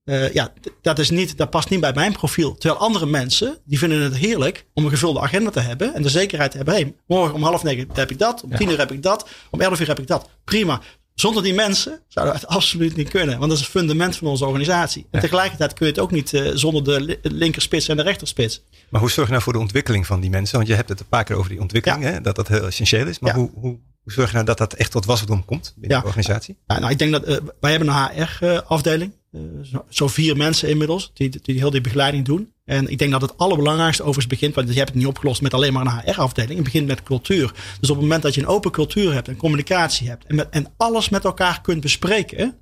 uh, ja, dat, is niet, dat past niet bij mijn profiel. Terwijl andere mensen, die vinden het heerlijk om een gevulde agenda te hebben en de zekerheid te hebben, hey, morgen om half negen heb ik dat, om ja. tien uur heb ik dat, om elf uur heb ik dat. Prima. Zonder die mensen zouden we het absoluut niet kunnen. Want dat is een fundament van onze organisatie. En ja. tegelijkertijd kun je het ook niet uh, zonder de linkerspits en de rechterspits. Maar hoe zorg je nou voor de ontwikkeling van die mensen? Want je hebt het een paar keer over die ontwikkeling. Ja. Hè? Dat dat heel essentieel is. Maar ja. hoe, hoe, hoe zorg je nou dat dat echt tot wasdom komt binnen ja. de organisatie? Ja, nou, ik denk dat uh, wij hebben een H R-afdeling. Uh, zo, zo vier mensen inmiddels die, die heel die begeleiding doen. En ik denk dat het allerbelangrijkste overigens begint, want je hebt het niet opgelost met alleen maar een H R-afdeling. Het begint met cultuur. Dus op het moment dat je een open cultuur hebt en communicatie hebt en, met, en alles met elkaar kunt bespreken,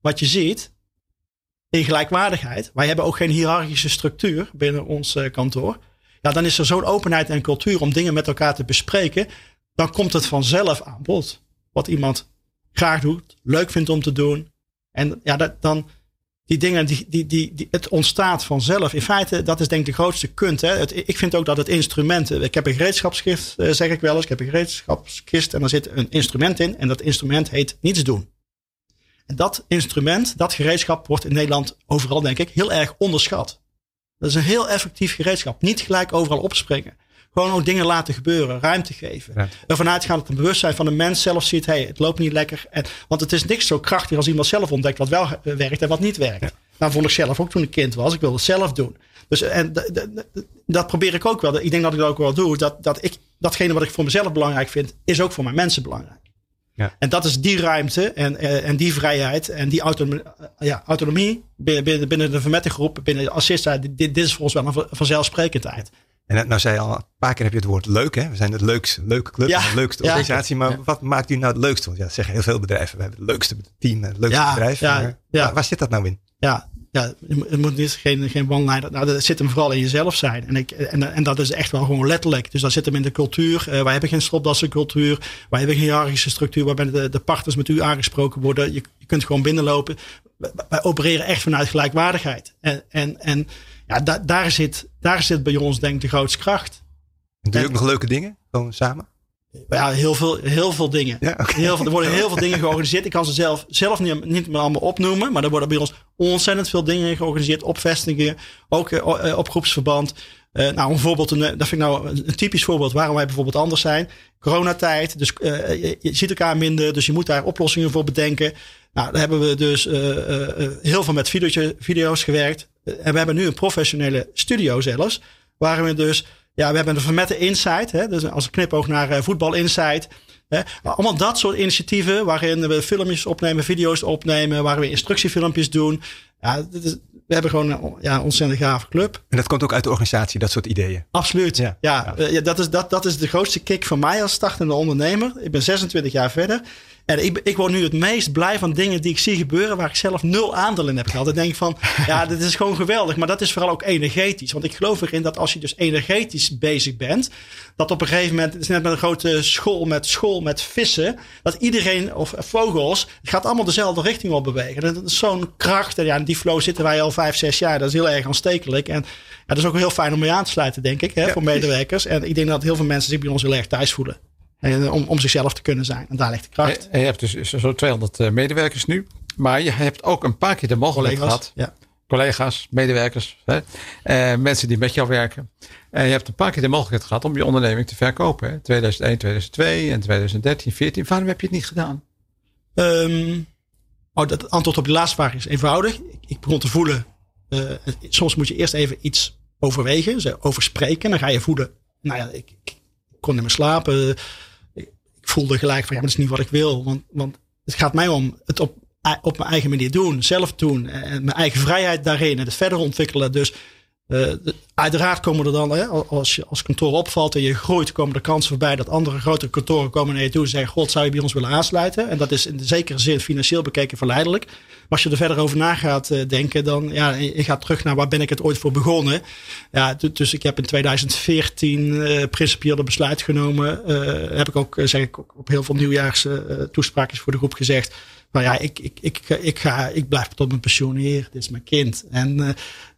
wat je ziet, in gelijkwaardigheid. Wij hebben ook geen hiërarchische structuur binnen ons uh, kantoor. Ja, dan is er zo'n openheid en cultuur om dingen met elkaar te bespreken. Dan komt het vanzelf aan bod. Wat iemand graag doet, leuk vindt om te doen. En ja, dat, dan... Die dingen, die, die, die, die, het ontstaat vanzelf. In feite, dat is denk ik de grootste kunst. Hè? Het, ik vind ook dat het instrument... Ik heb een gereedschapskist, zeg ik wel eens. Ik heb een gereedschapskist en daar zit een instrument in. En dat instrument heet niets doen. En dat instrument, dat gereedschap wordt in Nederland overal, denk ik, heel erg onderschat. Dat is een heel effectief gereedschap. Niet gelijk overal opspringen. Gewoon ook dingen laten gebeuren, ruimte geven. Ja. Ervan uitgaan dat het bewustzijn van de mens zelf ziet, hey, het loopt niet lekker. En, want het is niks zo krachtig als iemand zelf ontdekt wat wel werkt en wat niet werkt. Ja. Nou, vond ik zelf ook toen ik kind was. Ik wilde het zelf doen. Dus en d- d- d- dat probeer ik ook wel. Ik denk dat ik dat ook wel doe. Dat, dat ik, datgene wat ik voor mezelf belangrijk vind, is ook voor mijn mensen belangrijk. Ja. En dat is die ruimte en, en die vrijheid en die autonomie, ja, autonomie binnen, binnen de Vermette Groep, binnen de Assista. Dit, dit is volgens mij een vanzelfsprekendheid. En nou zei je al, een paar keer heb je het woord leuk. Hè? We zijn het leukste, leuke club, ja, de leukste ja, organisatie. Maar ja. wat maakt u nou het leukste? Want ja, dat zeggen heel veel bedrijven. We hebben het leukste team, het leukste ja, bedrijf. Ja, maar, ja. Waar, waar zit dat nou in? Ja, ja het moet niet, geen, geen one-liner. Nou, dat zit hem vooral in jezelf zijn. En, ik, en, en dat is echt wel gewoon letterlijk. Dus dat zit hem in de cultuur. Uh, wij hebben geen stropdassencultuur. Wij hebben geen hiërarchische structuur waarbij de, de partners met u aangesproken worden. Je, je kunt gewoon binnenlopen. Wij, wij opereren echt vanuit gelijkwaardigheid. En... en, en Ja, da- daar, zit, daar zit bij ons denk ik de grootste kracht. En doe je en, ook nog leuke dingen? Gewoon samen? Ja, heel veel, heel veel dingen. Ja, okay. heel veel, er worden heel veel dingen georganiseerd. Ik kan ze zelf, zelf niet, niet meer allemaal opnoemen. Maar er worden bij ons ontzettend veel dingen georganiseerd. Op vestigingen, ook uh, op groepsverband. Uh, nou, een voorbeeld, een, dat vind ik nou een typisch voorbeeld waarom wij bijvoorbeeld anders zijn. Coronatijd, dus uh, je, je ziet elkaar minder. Dus je moet daar oplossingen voor bedenken. Nou, daar hebben we dus uh, uh, heel veel met video, video's gewerkt. En we hebben nu een professionele studio zelfs. Waar we dus, ja, we hebben de Vermette Insight. Hè, dus als een knipoog naar uh, Voetbal Insight. Hè, allemaal dat soort initiatieven waarin we filmpjes opnemen, video's opnemen. Waar we instructiefilmpjes doen. Ja, dit is, we hebben gewoon een ja, ontzettend gave club. En dat komt ook uit de organisatie, dat soort ideeën? Absoluut. Ja, ja, ja. Dat, is, dat, dat is de grootste kick van mij als startende ondernemer. Ik ben zesentwintig jaar verder. En ik, ik word nu het meest blij van dingen die ik zie gebeuren, waar ik zelf nul aandeel in heb gehad. Dan denk ik van, ja, dit is gewoon geweldig. Maar dat is vooral ook energetisch. Want ik geloof erin dat als je dus energetisch bezig bent, dat op een gegeven moment, het is net met een grote school met school met vissen, dat iedereen, of vogels, het gaat allemaal dezelfde richting op bewegen. Dat is zo'n kracht. En ja, in die flow zitten wij al vijf, zes jaar. Dat is heel erg aanstekelijk. En ja, dat is ook heel fijn om mee aan te sluiten, denk ik, hè, ja, voor medewerkers. En ik denk dat heel veel mensen zich bij ons heel erg thuis voelen. En om, om zichzelf te kunnen zijn. En daar ligt de kracht. En je hebt dus zo'n tweehonderd medewerkers nu. Maar je hebt ook een paar keer de mogelijkheid collega's, gehad. Ja. Collega's, medewerkers. Hè? Eh, mensen die met jou werken. En je hebt een paar keer de mogelijkheid gehad om je onderneming te verkopen. Hè? tweeduizend één, tweeduizend twee en tweeduizend dertien, veertien. Waarom heb je het niet gedaan? Um, oh, dat antwoord op de laatste vraag is eenvoudig. Ik begon te voelen. Uh, soms moet je eerst even iets overwegen. Over spreken. Dan ga je voelen. Nou ja, ik, ik kon niet meer slapen. Ik voelde gelijk van ja, maar dat is niet wat ik wil. Want, want het gaat mij om het op, op mijn eigen manier doen. Zelf doen. En mijn eigen vrijheid daarin. En het verder ontwikkelen. Dus uh, uiteraard komen er dan, hè, als je als kantoor opvalt en je groeit, komen er kansen voorbij dat andere grote kantoren komen naar je toe en zeggen, god, zou je bij ons willen aansluiten? En dat is in zekere zin financieel bekeken verleidelijk. Maar als je er verder over na gaat uh, denken, dan ja, je gaat terug naar waar ben ik het ooit voor begonnen. Ja, dus ik heb in tweeduizend veertien uh, principieel een besluit genomen. Uh, heb ik ook, zeg ik, op heel veel nieuwjaars uh, toespraakjes voor de groep gezegd. Nou ja, ik, ik, ik, ik, ga, ik blijf tot mijn pensioen hier. Dit is mijn kind. En uh,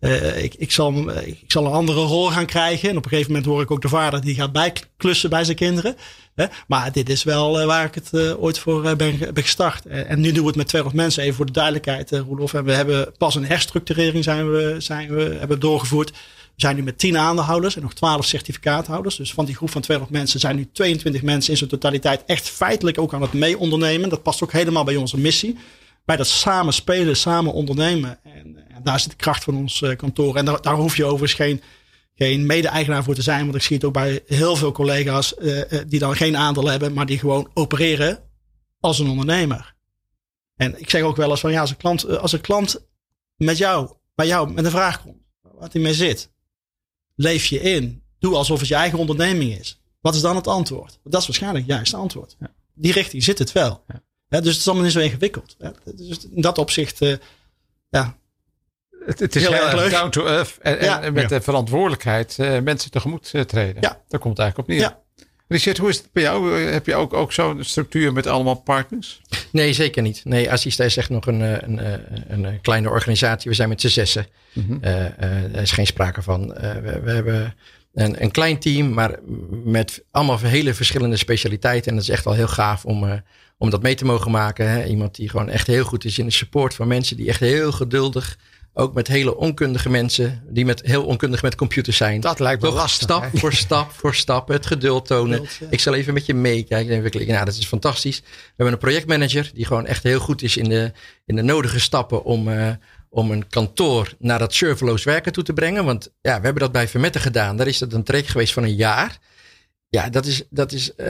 uh, ik, ik, zal, ik zal een andere rol gaan krijgen. En op een gegeven moment hoor ik ook de vader die gaat bijklussen bij zijn kinderen. Hè? Maar dit is wel uh, waar ik het uh, ooit voor uh, ben, ben gestart. En, en nu doen we het met tweehonderd mensen. Even voor de duidelijkheid, uh, Roelof. En we hebben pas een herstructurering zijn we, zijn we, hebben doorgevoerd. We zijn nu met tien aandeelhouders en nog twaalf certificaathouders. Dus van die groep van tweehonderd mensen zijn nu tweeëntwintig mensen in zijn totaliteit echt feitelijk ook aan het mee ondernemen. Dat past ook helemaal bij onze missie. Bij dat samen spelen, samen ondernemen. En, en daar zit de kracht van ons uh, kantoor. En daar, daar hoef je overigens geen, geen mede-eigenaar voor te zijn. Want ik zie het ook bij heel veel collega's uh, die dan geen aandeel hebben, maar die gewoon opereren als een ondernemer. En ik zeg ook wel eens van ja, als een klant, als een klant met jou, bij jou met een vraag komt, wat hij mee zit. Leef je in. Doe alsof het je eigen onderneming is. Wat is dan het antwoord? Dat is waarschijnlijk het juiste antwoord. Ja. Die richting zit het wel. Ja. Ja, dus het is allemaal niet zo ingewikkeld. Ja, dus in dat opzicht, uh, ja. Het, het is heel, heel erg leuk. Down to earth. En, ja. en met ja. de verantwoordelijkheid uh, mensen tegemoet uh, treden. Ja. Daar komt het eigenlijk op neer. Ja. Richard, hoe is het bij jou? Heb je ook, ook zo'n structuur met allemaal partners? Nee, zeker niet. Nee, Assista is echt nog een, een, een kleine organisatie. We zijn met z'n zessen. Mm-hmm. Uh, uh, daar is geen sprake van. Uh, we, we hebben een, een klein team, maar met allemaal hele verschillende specialiteiten. En dat is echt wel heel gaaf om, uh, om dat mee te mogen maken. Hè? Iemand die gewoon echt heel goed is in de support van mensen. Die echt heel geduldig, ook met hele onkundige mensen, die met heel onkundig met computers zijn. Dat lijkt me toch lastig. Stap hè? voor stap voor stap. Het geduld tonen. Geduld, ja. Ik zal even met je meekijken. Nou, dat is fantastisch. We hebben een projectmanager die gewoon echt heel goed is in de, in de nodige stappen om, uh, om een kantoor naar dat serverloos werken toe te brengen. Want ja, we hebben dat bij Vermetten gedaan. Daar is dat een traject geweest van een jaar. Ja, dat is, dat is uh,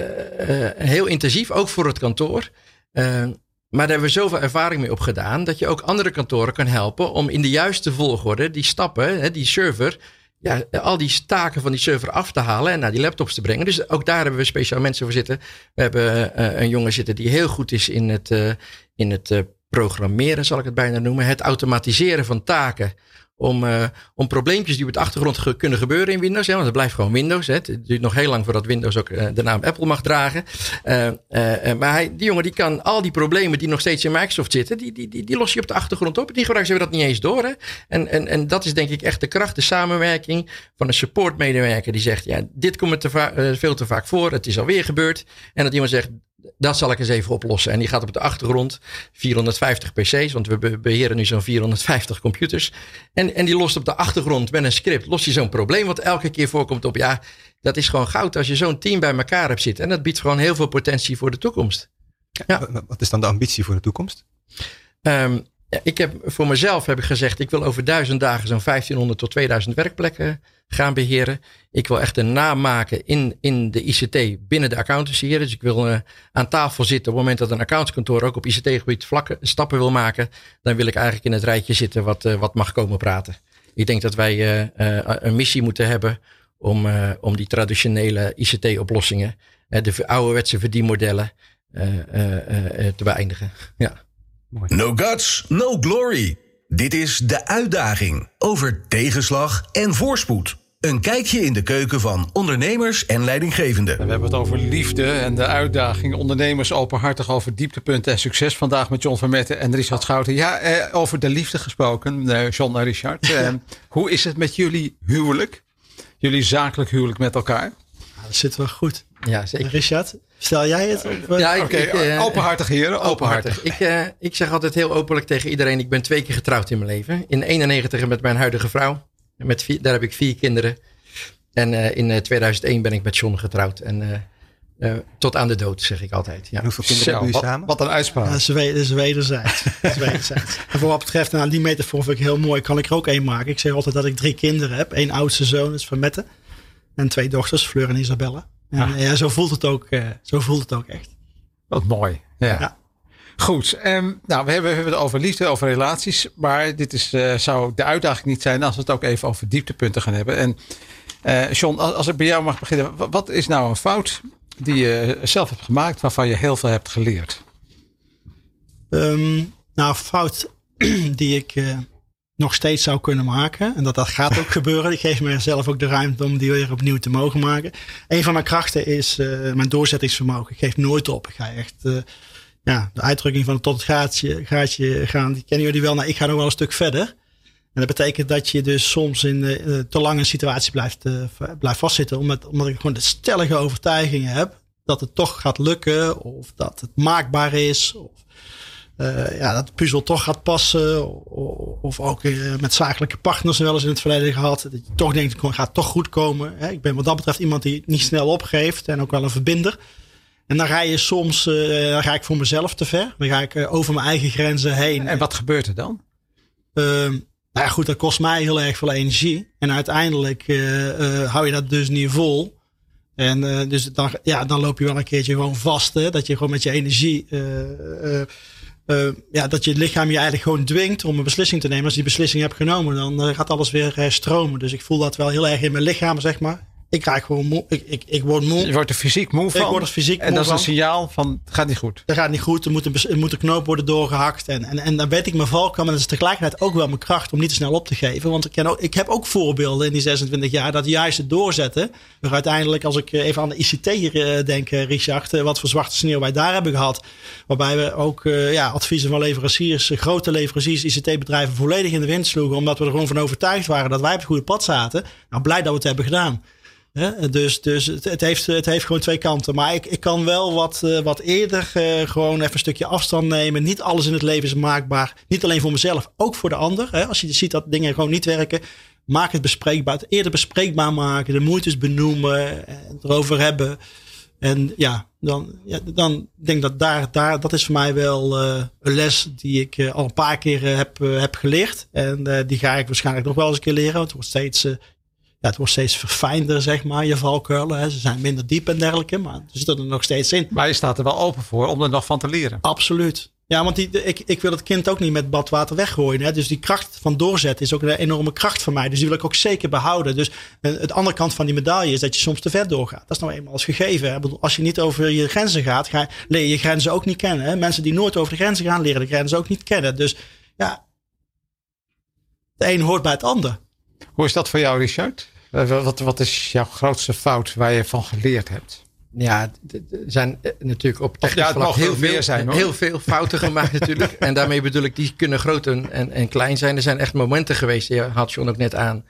uh, heel intensief, ook voor het kantoor. Uh, Maar daar hebben we zoveel ervaring mee op gedaan, dat je ook andere kantoren kan helpen om in de juiste volgorde die stappen, hè, die server, ja, al die taken van die server af te halen en naar die laptops te brengen. Dus ook daar hebben we speciaal mensen voor zitten. We hebben uh, een jongen zitten die heel goed is in het, uh, in het uh, programmeren, zal ik het bijna noemen. Het automatiseren van taken. Om, uh, om probleempjes die op de achtergrond ge- kunnen gebeuren in Windows. Hè, want het blijft gewoon Windows. Hè. Het duurt nog heel lang voordat Windows ook uh, de naam Apple mag dragen. Uh, uh, maar hij, die jongen die kan al die problemen die nog steeds in Microsoft zitten, die, die, die, die los je op de achtergrond op. Die gebruiken ze dat niet eens door. Hè. En, en, en dat is denk ik echt de kracht, de samenwerking van een supportmedewerker die zegt, ja, dit komt me te va- uh, veel te vaak voor. Het is alweer gebeurd. En dat iemand zegt, dat zal ik eens even oplossen. En die gaat op de achtergrond vierhonderdvijftig P C's. Want we beheren nu zo'n vierhonderdvijftig computers. En, en die lost op de achtergrond met een script. Lost je zo'n probleem wat elke keer voorkomt op. Ja, dat is gewoon goud als je zo'n team bij elkaar hebt zitten. En dat biedt gewoon heel veel potentie voor de toekomst. Ja. Wat is dan de ambitie voor de toekomst? Um, Ja, ik heb voor mezelf heb ik gezegd, ik wil over duizend dagen zo'n vijftienhonderd tot tweeduizend werkplekken gaan beheren. Ik wil echt een naam maken in, in de I C T binnen de accountancy hier. Dus ik wil uh, aan tafel zitten. Op het moment dat een accountskantoor ook op I C T-gebied vlakken stappen wil maken, dan wil ik eigenlijk in het rijtje zitten wat, uh, wat mag komen praten. Ik denk dat wij uh, uh, een missie moeten hebben om, uh, om die traditionele I C T-oplossingen, uh, de ouderwetse verdienmodellen, uh, uh, uh, te beëindigen. Ja. No guts, no glory. Dit is De Uitdaging over tegenslag en voorspoed. Een kijkje in de keuken van ondernemers en leidinggevenden. We hebben het over liefde en de uitdaging. Ondernemers openhartig over dieptepunten en succes. Vandaag met John Vermetten en Richard Schouten. Ja, eh, over de liefde gesproken, nee, John en Richard. Eh, hoe is het met jullie huwelijk? Jullie zakelijk huwelijk met elkaar? Nou, dat zit wel goed. Ja, zeker. Richard, stel jij het? Op? Ja, ik, okay, ik, uh, openhartig heren, openhartig. openhartig. Ik, uh, ik zeg altijd heel openlijk tegen iedereen, ik ben twee keer getrouwd in mijn leven. In eenennegentig met mijn huidige vrouw. Met vier, daar heb ik vier kinderen. En uh, in tweeduizend één ben ik met John getrouwd. En uh, uh, tot aan de dood, zeg ik altijd. Ja. Hoeveel kinderen hebben jullie samen? Wat een uitspraak. Ja, dat is wederzijds. En voor wat betreft, nou, die metafoor vind ik heel mooi. Kan ik er ook één maken. Ik zeg altijd dat ik drie kinderen heb. Eén oudste zoon is Vermette. En twee dochters, Fleur en Isabella. En ah. ja, zo voelt het ook, uh, zo voelt het ook echt. Wat mooi. Ja. ja. Goed, um, nou, we hebben, we hebben het over liefde, over relaties. Maar dit is, uh, zou de uitdaging niet zijn als we het ook even over dieptepunten gaan hebben. En uh, John, als, als ik bij jou mag beginnen. Wat, wat is nou een fout die je zelf hebt gemaakt waarvan je heel veel hebt geleerd? Um, nou, fout die ik uh, nog steeds zou kunnen maken. En dat, dat gaat ook gebeuren. Ik geef mezelf ook de ruimte om die weer opnieuw te mogen maken. Een van mijn krachten is uh, mijn doorzettingsvermogen. Ik geef nooit op. Ik ga echt... Uh, Ja, de uitdrukking van tot het gaatje, gaatje gaan, die kennen jullie wel. Nou, ik ga nog wel een stuk verder. En dat betekent dat je dus soms in uh, te lang een situatie blijft, uh, blijft vastzitten. Omdat, omdat ik gewoon de stellige overtuigingen heb dat het toch gaat lukken. Of dat het maakbaar is. Of uh, ja, dat de puzzel toch gaat passen. Of, of ook uh, met zakelijke partners wel eens in het verleden gehad. Dat je toch denkt, het gaat toch goed komen. Hè? Ik ben wat dat betreft iemand die niet snel opgeeft en ook wel een verbinder. En dan ga je soms, uh, dan ga ik voor mezelf te ver. Dan ga ik uh, over mijn eigen grenzen heen. En wat gebeurt er dan? Uh, nou ja, goed, dat kost mij heel erg veel energie. En uiteindelijk uh, uh, hou je dat dus niet vol. En uh, dus dan, ja, dan loop je wel een keertje gewoon vast. Hè? Dat je gewoon met je energie, uh, uh, uh, ja, dat je lichaam je eigenlijk gewoon dwingt om een beslissing te nemen. Als je die beslissing hebt genomen, dan uh, gaat alles weer herstromen. Dus ik voel dat wel heel erg in mijn lichaam, zeg maar. Ik raak gewoon moe. Ik, ik, ik word moe. Je wordt er fysiek moe van. Ik word er fysiek moe en dat is een van. signaal van het gaat niet goed. Dat gaat niet goed. Er moet een, er moet een knoop worden doorgehakt. En, en, en dan weet ik mijn valkuil. En dat is tegelijkertijd ook wel mijn kracht om niet te snel op te geven. Want ik, ken ook, ik heb ook voorbeelden in die zesentwintig jaar. Dat juist het doorzetten. Maar uiteindelijk als ik even aan de I C T hier denk, Richard. Wat voor zwarte sneeuw wij daar hebben gehad. Waarbij we ook ja, adviezen van leveranciers. Grote leveranciers. I C T-bedrijven volledig in de wind sloegen. Omdat we er gewoon van overtuigd waren dat wij op het goede pad zaten. Nou, blij dat we het hebben gedaan. He, dus dus het, het, heeft, het heeft gewoon twee kanten. Maar ik, ik kan wel wat, uh, wat eerder uh, gewoon even een stukje afstand nemen. Niet alles in het leven is maakbaar. Niet alleen voor mezelf, ook voor de ander. He, als je ziet dat dingen gewoon niet werken, maak het bespreekbaar. Het eerder bespreekbaar maken, de moeites benoemen, het erover hebben. En ja, dan, ja, dan denk ik dat daar, daar, dat is voor mij wel uh, een les die ik uh, al een paar keer uh, heb, uh, heb geleerd. En uh, die ga ik waarschijnlijk nog wel eens een keer leren. Want het wordt steeds... Uh, Ja, het wordt steeds verfijnder, zeg maar, je valkuilen. Hè. Ze zijn minder diep en dergelijke, maar ze zitten er nog steeds in. Maar je staat er wel open voor om er nog van te leren. Absoluut. Ja, want die, ik, ik wil het kind ook niet met badwater weggooien. Hè. Dus die kracht van doorzetten is ook een enorme kracht van mij. Dus die wil ik ook zeker behouden. Dus de andere kant van die medaille is dat je soms te ver doorgaat. Dat is nou eenmaal als gegeven. Hè. Als je niet over je grenzen gaat, ga, leer je je grenzen ook niet kennen. Hè. Mensen die nooit over de grenzen gaan, leren de grenzen ook niet kennen. Dus ja, de een hoort bij het ander. Hoe is dat voor jou, Richard? Wat, wat is jouw grootste fout waar je van geleerd hebt? Ja, er zijn natuurlijk op technisch ja, vlak heel veel, zijn, heel veel fouten gemaakt natuurlijk. En daarmee bedoel ik, die kunnen groot en, en, en klein zijn. Er zijn echt momenten geweest, je had John ook net aan,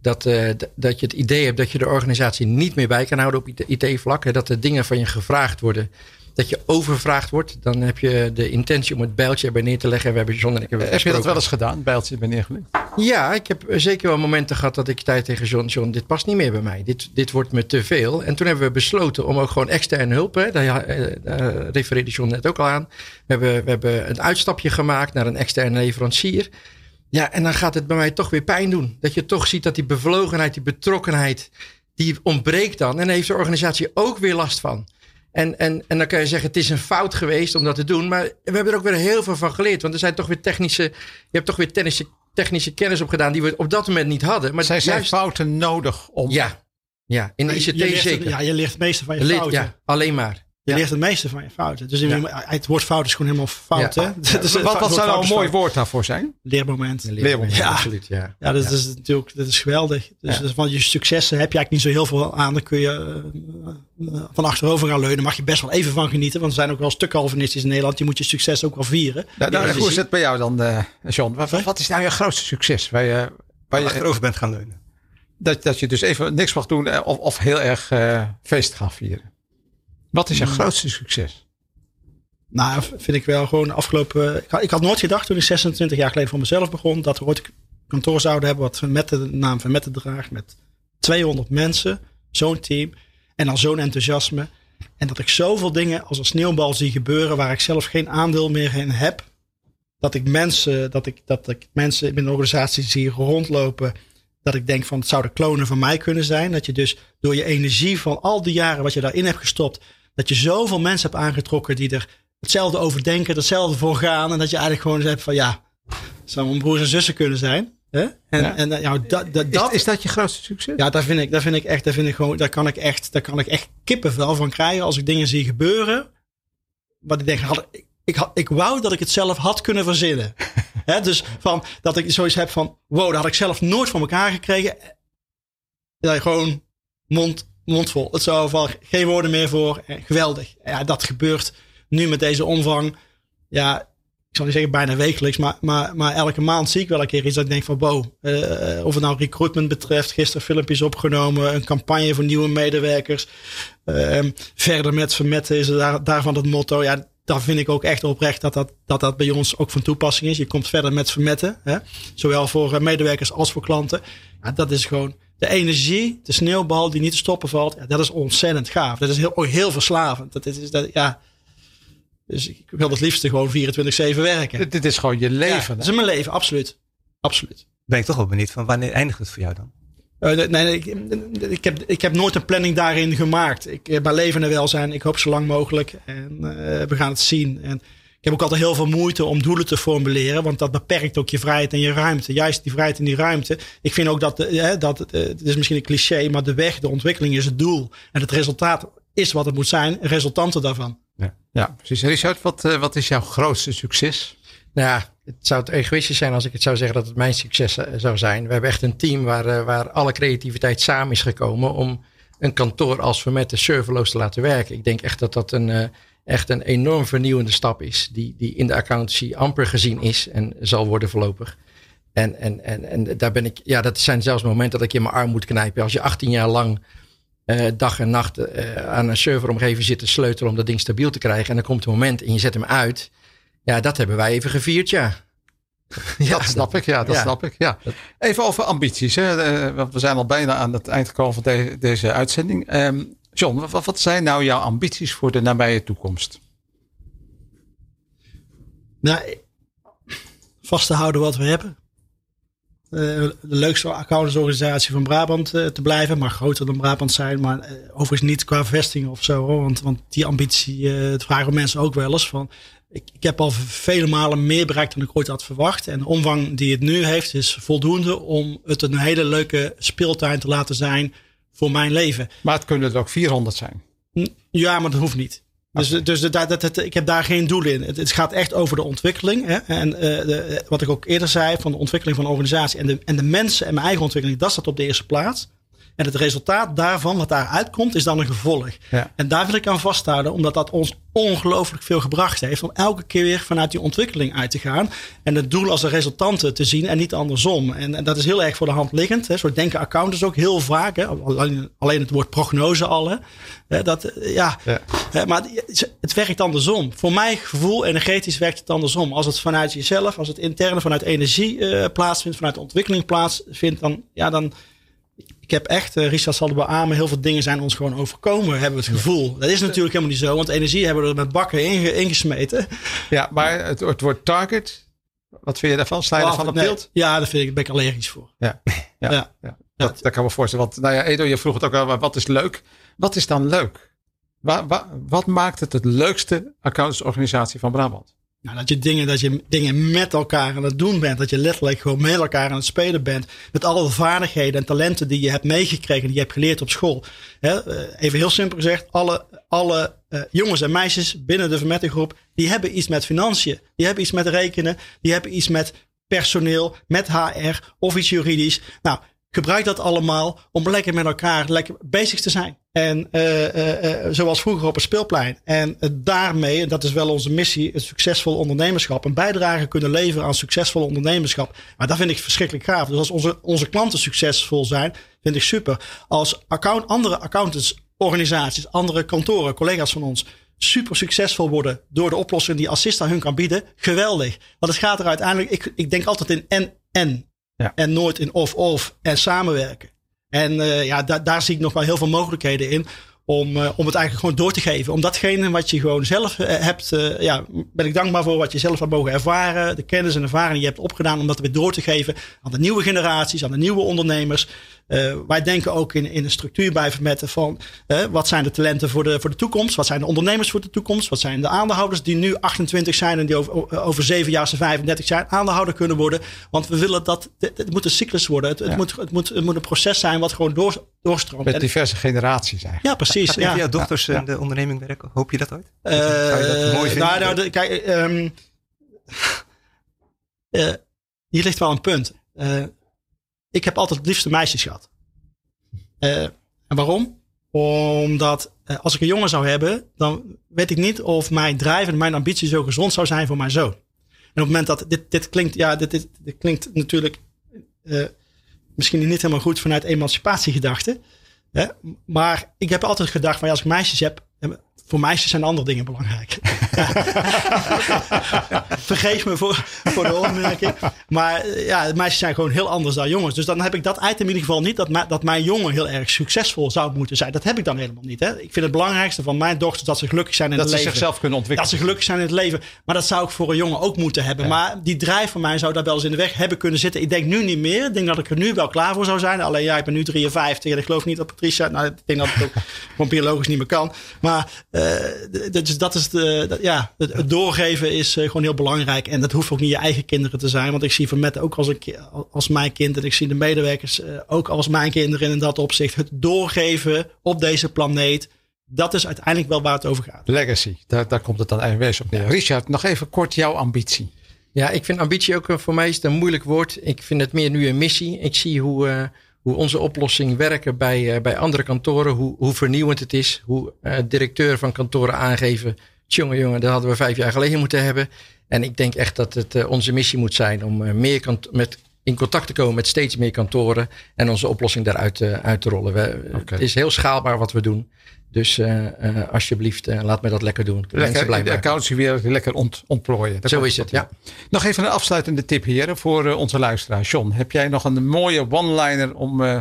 dat, uh, dat je het idee hebt dat je de organisatie niet meer bij kan houden op I T-vlak. Dat er dingen van je gevraagd worden dat je overvraagd wordt. Dan heb je de intentie om het bijltje erbij neer te leggen. We hebben John en ik hebben Heb je dat wel eens gedaan, bijltje erbij neergelegd? Ja, ik heb zeker wel momenten gehad dat ik tijd tegen John... John, dit past niet meer bij mij. Dit, dit wordt me te veel. En toen hebben we besloten om ook gewoon externe hulp... Hè, daar uh, refereerde John net ook al aan. We hebben, we hebben een uitstapje gemaakt naar een externe leverancier. Ja, en dan gaat het bij mij toch weer pijn doen. Dat je toch ziet dat die bevlogenheid, die betrokkenheid... die ontbreekt dan. En daar heeft de organisatie ook weer last van. En, en, en dan kan je zeggen, het is een fout geweest om dat te doen. Maar we hebben er ook weer heel veel van geleerd. Want er zijn toch weer technische... Je hebt toch weer technische, technische kennis opgedaan... die we op dat moment niet hadden. Maar zijn juist... fouten nodig om... Ja, ja in de I C T je zeker. Het, ja, je leert het meeste van je leert, fouten. Ja, alleen maar. Je ja. leert het meeste van je fouten. Dus ja. Het woord fout is gewoon helemaal fout. Ja. Hè? Ja. Dus wat, wat zou nou een mooi woord daarvoor zijn? Leermoment. Leermoment, Leermoment. Ja. Ja, absoluut. Ja, ja dat, ja. Is natuurlijk, dat is geweldig. Dus, ja. Want je successen heb je eigenlijk niet zo heel veel aan. Dan kun je uh, van achterover gaan leunen. Mag je best wel even van genieten. Want er zijn ook wel stukhalvenistisch in Nederland. Je moet je succes ook wel vieren. Nou, nou, ja, hoe is het bij jou dan, uh, John? Wat, wat is nou je grootste succes? Waar je, waar je achterover bent gaan leunen. Dat, dat je dus even niks mag doen. Of, of heel erg uh, feest gaan vieren. Wat is je grootste succes? Nou, vind ik wel gewoon de afgelopen... Ik had, ik had nooit gedacht toen ik zesentwintig jaar geleden voor mezelf begon... dat we ooit een kantoor zouden hebben wat met de naam Vermette draagt... met tweehonderd mensen, zo'n team en dan zo'n enthousiasme. En dat ik zoveel dingen als een sneeuwbal zie gebeuren... waar ik zelf geen aandeel meer in heb. Dat ik mensen, dat ik, dat ik mensen in mijn organisatie zie rondlopen... Dat ik denk van het zouden klonen van mij kunnen zijn. Dat je dus door je energie van al die jaren wat je daarin hebt gestopt. Dat je zoveel mensen hebt aangetrokken die er hetzelfde over denken. Hetzelfde voor gaan. En dat je eigenlijk gewoon zegt van ja. Zou mijn broers en zussen kunnen zijn. Hè? En, ja. en nou, dat, dat, dat, is, is dat je grootste succes? Ja, daar vind ik, daar vind ik echt. Daar, vind ik gewoon, daar, kan ik echt daar kan ik echt kippenvel van krijgen. Als ik dingen zie gebeuren. Wat ik denk. Had, ik, ik, had, ik wou dat ik het zelf had kunnen verzinnen. He, dus van dat ik zoiets heb van... wow, dat had ik zelf nooit van elkaar gekregen. Ja, gewoon mond, mondvol. Het zou van geen woorden meer voor. Eh, geweldig. Ja, dat gebeurt nu met deze omvang. Ja, ik zal niet zeggen bijna wekelijks... maar, maar, maar elke maand zie ik wel een keer iets... dat ik denk van wow, eh, of het nou recruitment betreft... gisteren filmpjes opgenomen... een campagne voor nieuwe medewerkers... Eh, verder met Vermetten is daar, daarvan het motto... ja. Dat vind ik ook echt oprecht dat dat, dat dat bij ons ook van toepassing is. Je komt verder met Vermetten. Hè? Zowel voor medewerkers als voor klanten. Ja, dat is gewoon de energie, de sneeuwbal die niet te stoppen valt. Ja, dat is ontzettend gaaf. Dat is heel, heel verslavend. Dat is, dat, ja. Dus ik wil het liefste gewoon vierentwintig zeven werken. Dit, dit is gewoon je leven. Ja, dat is mijn leven, absoluut. absoluut. Ben ik toch wel benieuwd van wanneer eindigt het voor jou dan? Uh, nee, nee ik, ik, heb, ik heb nooit een planning daarin gemaakt. Ik ben leven en welzijn. Ik hoop zo lang mogelijk. En uh, we gaan het zien. En ik heb ook altijd heel veel moeite om doelen te formuleren. Want dat beperkt ook je vrijheid en je ruimte. Juist die vrijheid en die ruimte. Ik vind ook dat, hè, dat het is misschien een cliché, maar de weg, de ontwikkeling is het doel. En het resultaat is wat het moet zijn. Resultanten daarvan. Ja, ja precies. Richard, wat, wat is jouw grootste succes? Nou ja, het zou egoïstisch zijn als ik het zou zeggen dat het mijn succes zou zijn. We hebben echt een team waar, waar alle creativiteit samen is gekomen om een kantoor als Vermette serverloos te laten werken. Ik denk echt dat dat een, echt een enorm vernieuwende stap is die, die in de accountancy amper gezien is en zal worden voorlopig. En, en, en, en daar ben ik, ja, dat zijn zelfs momenten dat ik in mijn arm moet knijpen. Als je achttien jaar lang Uh, dag en nacht uh, aan een serveromgeving zit te sleutelen om dat ding stabiel te krijgen. En dan komt het moment en je zet hem uit. Ja, dat hebben wij even gevierd, ja. ja dat snap dat, ik, ja, dat ja. snap ik. Ja. Even over ambities, hè? Uh, want we zijn al bijna aan het eind gekomen van de, deze uitzending. Um, John, wat, wat zijn nou jouw ambities voor de nabije toekomst? Nou, vast te houden wat we hebben. Uh, de leukste accountantsorganisatie van Brabant uh, te blijven. Maar groter dan Brabant zijn. Maar uh, overigens niet qua vesting of zo. Hoor, want, want die ambitie, uh, dat vragen mensen ook wel eens. Van, ik, ik heb al vele malen meer bereikt dan ik ooit had verwacht. En de omvang die het nu heeft is voldoende om het een hele leuke speeltuin te laten zijn voor mijn leven. Maar het kunnen er ook vierhonderd zijn. Ja, maar dat hoeft niet. Dus, dus de, dat, dat, ik heb daar geen doel in. Het, het gaat echt over de ontwikkeling. Hè? En uh, de, wat ik ook eerder zei, van de ontwikkeling van de organisatie en de, en de mensen en mijn eigen ontwikkeling, dat staat op de eerste plaats. En het resultaat daarvan, wat daar uitkomt, is dan een gevolg. Ja. En daar wil ik aan vasthouden, omdat dat ons ongelooflijk veel gebracht heeft. Om elke keer weer vanuit die ontwikkeling uit te gaan. En het doel als een resultante te zien en niet andersom. En, en dat is heel erg voor de hand liggend. Hè. Zo denken accountants ook heel vaak. Hè. Alleen, alleen het woord prognose al. Hè. Hè, dat, ja. Ja. Hè, maar het, het werkt andersom. Voor mijn gevoel, energetisch werkt het andersom. Als het vanuit jezelf, als het interne vanuit energie uh, plaatsvindt, vanuit ontwikkeling plaatsvindt, dan... Ja, dan ik heb echt, uh, Richard zal het beamen, heel veel dingen zijn ons gewoon overkomen, hebben we het gevoel. Dat is natuurlijk helemaal niet zo, want energie hebben we er met bakken inge- ingesmeten. Ja, maar het, het woord target, wat vind je daarvan? Sla je daarvan op beeld? Nee. Ja, daar vind ik, ben ik allergisch voor. Ja, ja, ja. ja. Dat, dat kan ik me voorstellen. Want nou ja, Edo, je vroeg het ook al, wat is leuk? Wat is dan leuk? Wa, wa, wat maakt het het leukste accountantsorganisatie van Brabant? Nou, dat je dingen, dat je dingen met elkaar aan het doen bent. Dat je letterlijk gewoon met elkaar aan het spelen bent. Met alle vaardigheden en talenten die je hebt meegekregen. Die je hebt geleerd op school. Even heel simpel gezegd. Alle, alle jongens en meisjes binnen de Vermette Groep. Die hebben iets met financiën. Die hebben iets met rekenen. Die hebben iets met personeel. Met H R. Of iets juridisch. Nou, gebruik dat allemaal om lekker met elkaar lekker bezig te zijn. En uh, uh, uh, zoals vroeger op een speelplein. En uh, daarmee, en dat is wel onze missie, het succesvol ondernemerschap. Een bijdrage kunnen leveren aan succesvol ondernemerschap. Maar dat vind ik verschrikkelijk gaaf. Dus als onze, onze klanten succesvol zijn, vind ik super. Als account, andere accountantsorganisaties, andere kantoren, collega's van ons, super succesvol worden door de oplossingen die Assista hun kan bieden, geweldig. Want het gaat er uiteindelijk, ik, ik denk altijd in en, en. Ja. En nooit in of-of en samenwerken. En uh, ja, da- daar zie ik nog wel heel veel mogelijkheden in om, uh, om het eigenlijk gewoon door te geven. Om datgene wat je gewoon zelf uh, hebt, uh, ja, ben ik dankbaar voor wat je zelf hebt mogen ervaren. De kennis en ervaring die je hebt opgedaan, om dat weer door te geven aan de nieuwe generaties, aan de nieuwe ondernemers. Uh, wij denken ook in, in een structuur bij Vermetten van uh, wat zijn de talenten voor de, voor de toekomst? Wat zijn de ondernemers voor de toekomst? Wat zijn de aandeelhouders die nu achtentwintig zijn en die over, over zeven jaar zijn vijfendertig zijn aandeelhouder kunnen worden? Want we willen dat, het, het moet een cyclus worden. Het, ja. het, moet, het, moet, het moet een proces zijn wat gewoon door, doorstroomt. Met diverse en, generaties eigenlijk. Ja, precies. Ja, ja. Jouw dochters ja. in de onderneming werken, hoop je dat ooit? Uh, Zou je dat mooi vinden? Nou, nou de, kijk, um, uh, hier ligt wel een punt. Uh, Ik heb altijd het liefste meisjes gehad. Uh, en waarom? Omdat uh, als ik een jongen zou hebben, dan weet ik niet of mijn drijf en mijn ambitie zo gezond zou zijn voor mijn zoon. En op het moment dat dit, dit klinkt, ja, dit, dit, dit klinkt natuurlijk uh, misschien niet helemaal goed vanuit emancipatiegedachte. Hè? Maar ik heb altijd gedacht van ja, als ik meisjes heb, voor meisjes zijn andere dingen belangrijk. Vergeef me voor, voor de opmerking. Maar ja, meisjes zijn gewoon heel anders dan jongens. Dus dan heb ik dat item in ieder geval niet. Dat, ma- dat mijn jongen heel erg succesvol zou moeten zijn. Dat heb ik dan helemaal niet. Hè? Ik vind het belangrijkste van mijn dochters dat ze gelukkig zijn in dat het leven. Dat ze zichzelf kunnen ontwikkelen. Dat ze gelukkig zijn in het leven. Maar dat zou ik voor een jongen ook moeten hebben. Ja. Maar die drijf van mij zou daar wel eens in de weg hebben kunnen zitten. Ik denk nu niet meer. Ik denk dat ik er nu wel klaar voor zou zijn. Alleen ja, ik ben nu drieënvijftig. En ik geloof niet dat Patricia... Nou, ik denk dat het ook gewoon biologisch niet meer kan. Maar uh, dus dat is de... Dat, ja, het, het doorgeven is uh, gewoon heel belangrijk. En dat hoeft ook niet je eigen kinderen te zijn. Want ik zie Vermette ook als, een ki- als mijn kind. En ik zie de medewerkers uh, ook als mijn kinderen in dat opzicht. Het doorgeven op deze planeet. Dat is uiteindelijk wel waar het over gaat. Legacy, daar, daar komt het dan eindwees op neer. Ja. Richard, nog even kort jouw ambitie. Ja, ik vind ambitie ook uh, voor mij is een moeilijk woord. Ik vind het meer nu een missie. Ik zie hoe, uh, hoe onze oplossing werken bij, uh, bij andere kantoren. Hoe, hoe vernieuwend het is. Hoe uh, directeur van kantoren aangeven... Jongen, jongen, dat hadden we vijf jaar geleden moeten hebben. En ik denk echt dat het uh, onze missie moet zijn om uh, meer kant- met, in contact te komen met steeds meer kantoren. En onze oplossing daaruit uh, uit te rollen. We, okay. Het is heel schaalbaar wat we doen. Dus uh, uh, alsjeblieft, uh, laat me dat lekker doen. Lekker, de, de accounts weer lekker ont, ontplooien. Dat Zo is het, ja. Nog even een afsluitende tip hier voor uh, onze luisteraar. John, heb jij nog een mooie one-liner om uh,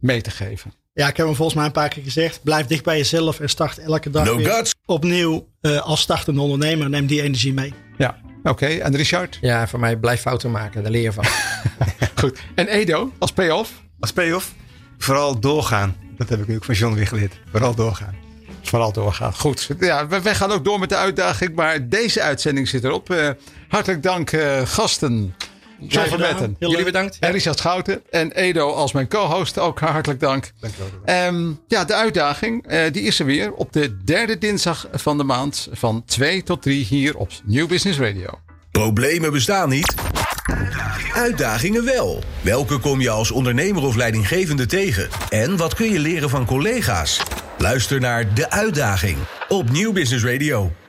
mee te geven? Ja, ik heb hem volgens mij een paar keer gezegd. Blijf dicht bij jezelf en start elke dag no weer guts. opnieuw uh, als startende ondernemer. Neem die energie mee. Ja, oké. Okay. En Richard? Ja, voor mij blijf fouten maken. Daar leer je van. Goed. En Edo, als payoff? Als payoff? Vooral doorgaan. Dat heb ik ook van John weer geleerd. Vooral doorgaan. Vooral doorgaan. Goed. Ja, wij gaan ook door met de uitdaging. Maar deze uitzending zit erop. Uh, hartelijk dank uh, gasten. John Vermetten. Jullie bedankt. En Richard Schouten. En Edo als mijn co-host. Ook hartelijk dank. Dank je wel. Um, ja, de uitdaging uh, die is er weer. Op de derde dinsdag van de maand. Van twee tot drie hier op New Business Radio. Problemen bestaan niet. Uitdagingen wel. Welke kom je als ondernemer of leidinggevende tegen? En wat kun je leren van collega's? Luister naar De Uitdaging op Nieuw Business Radio.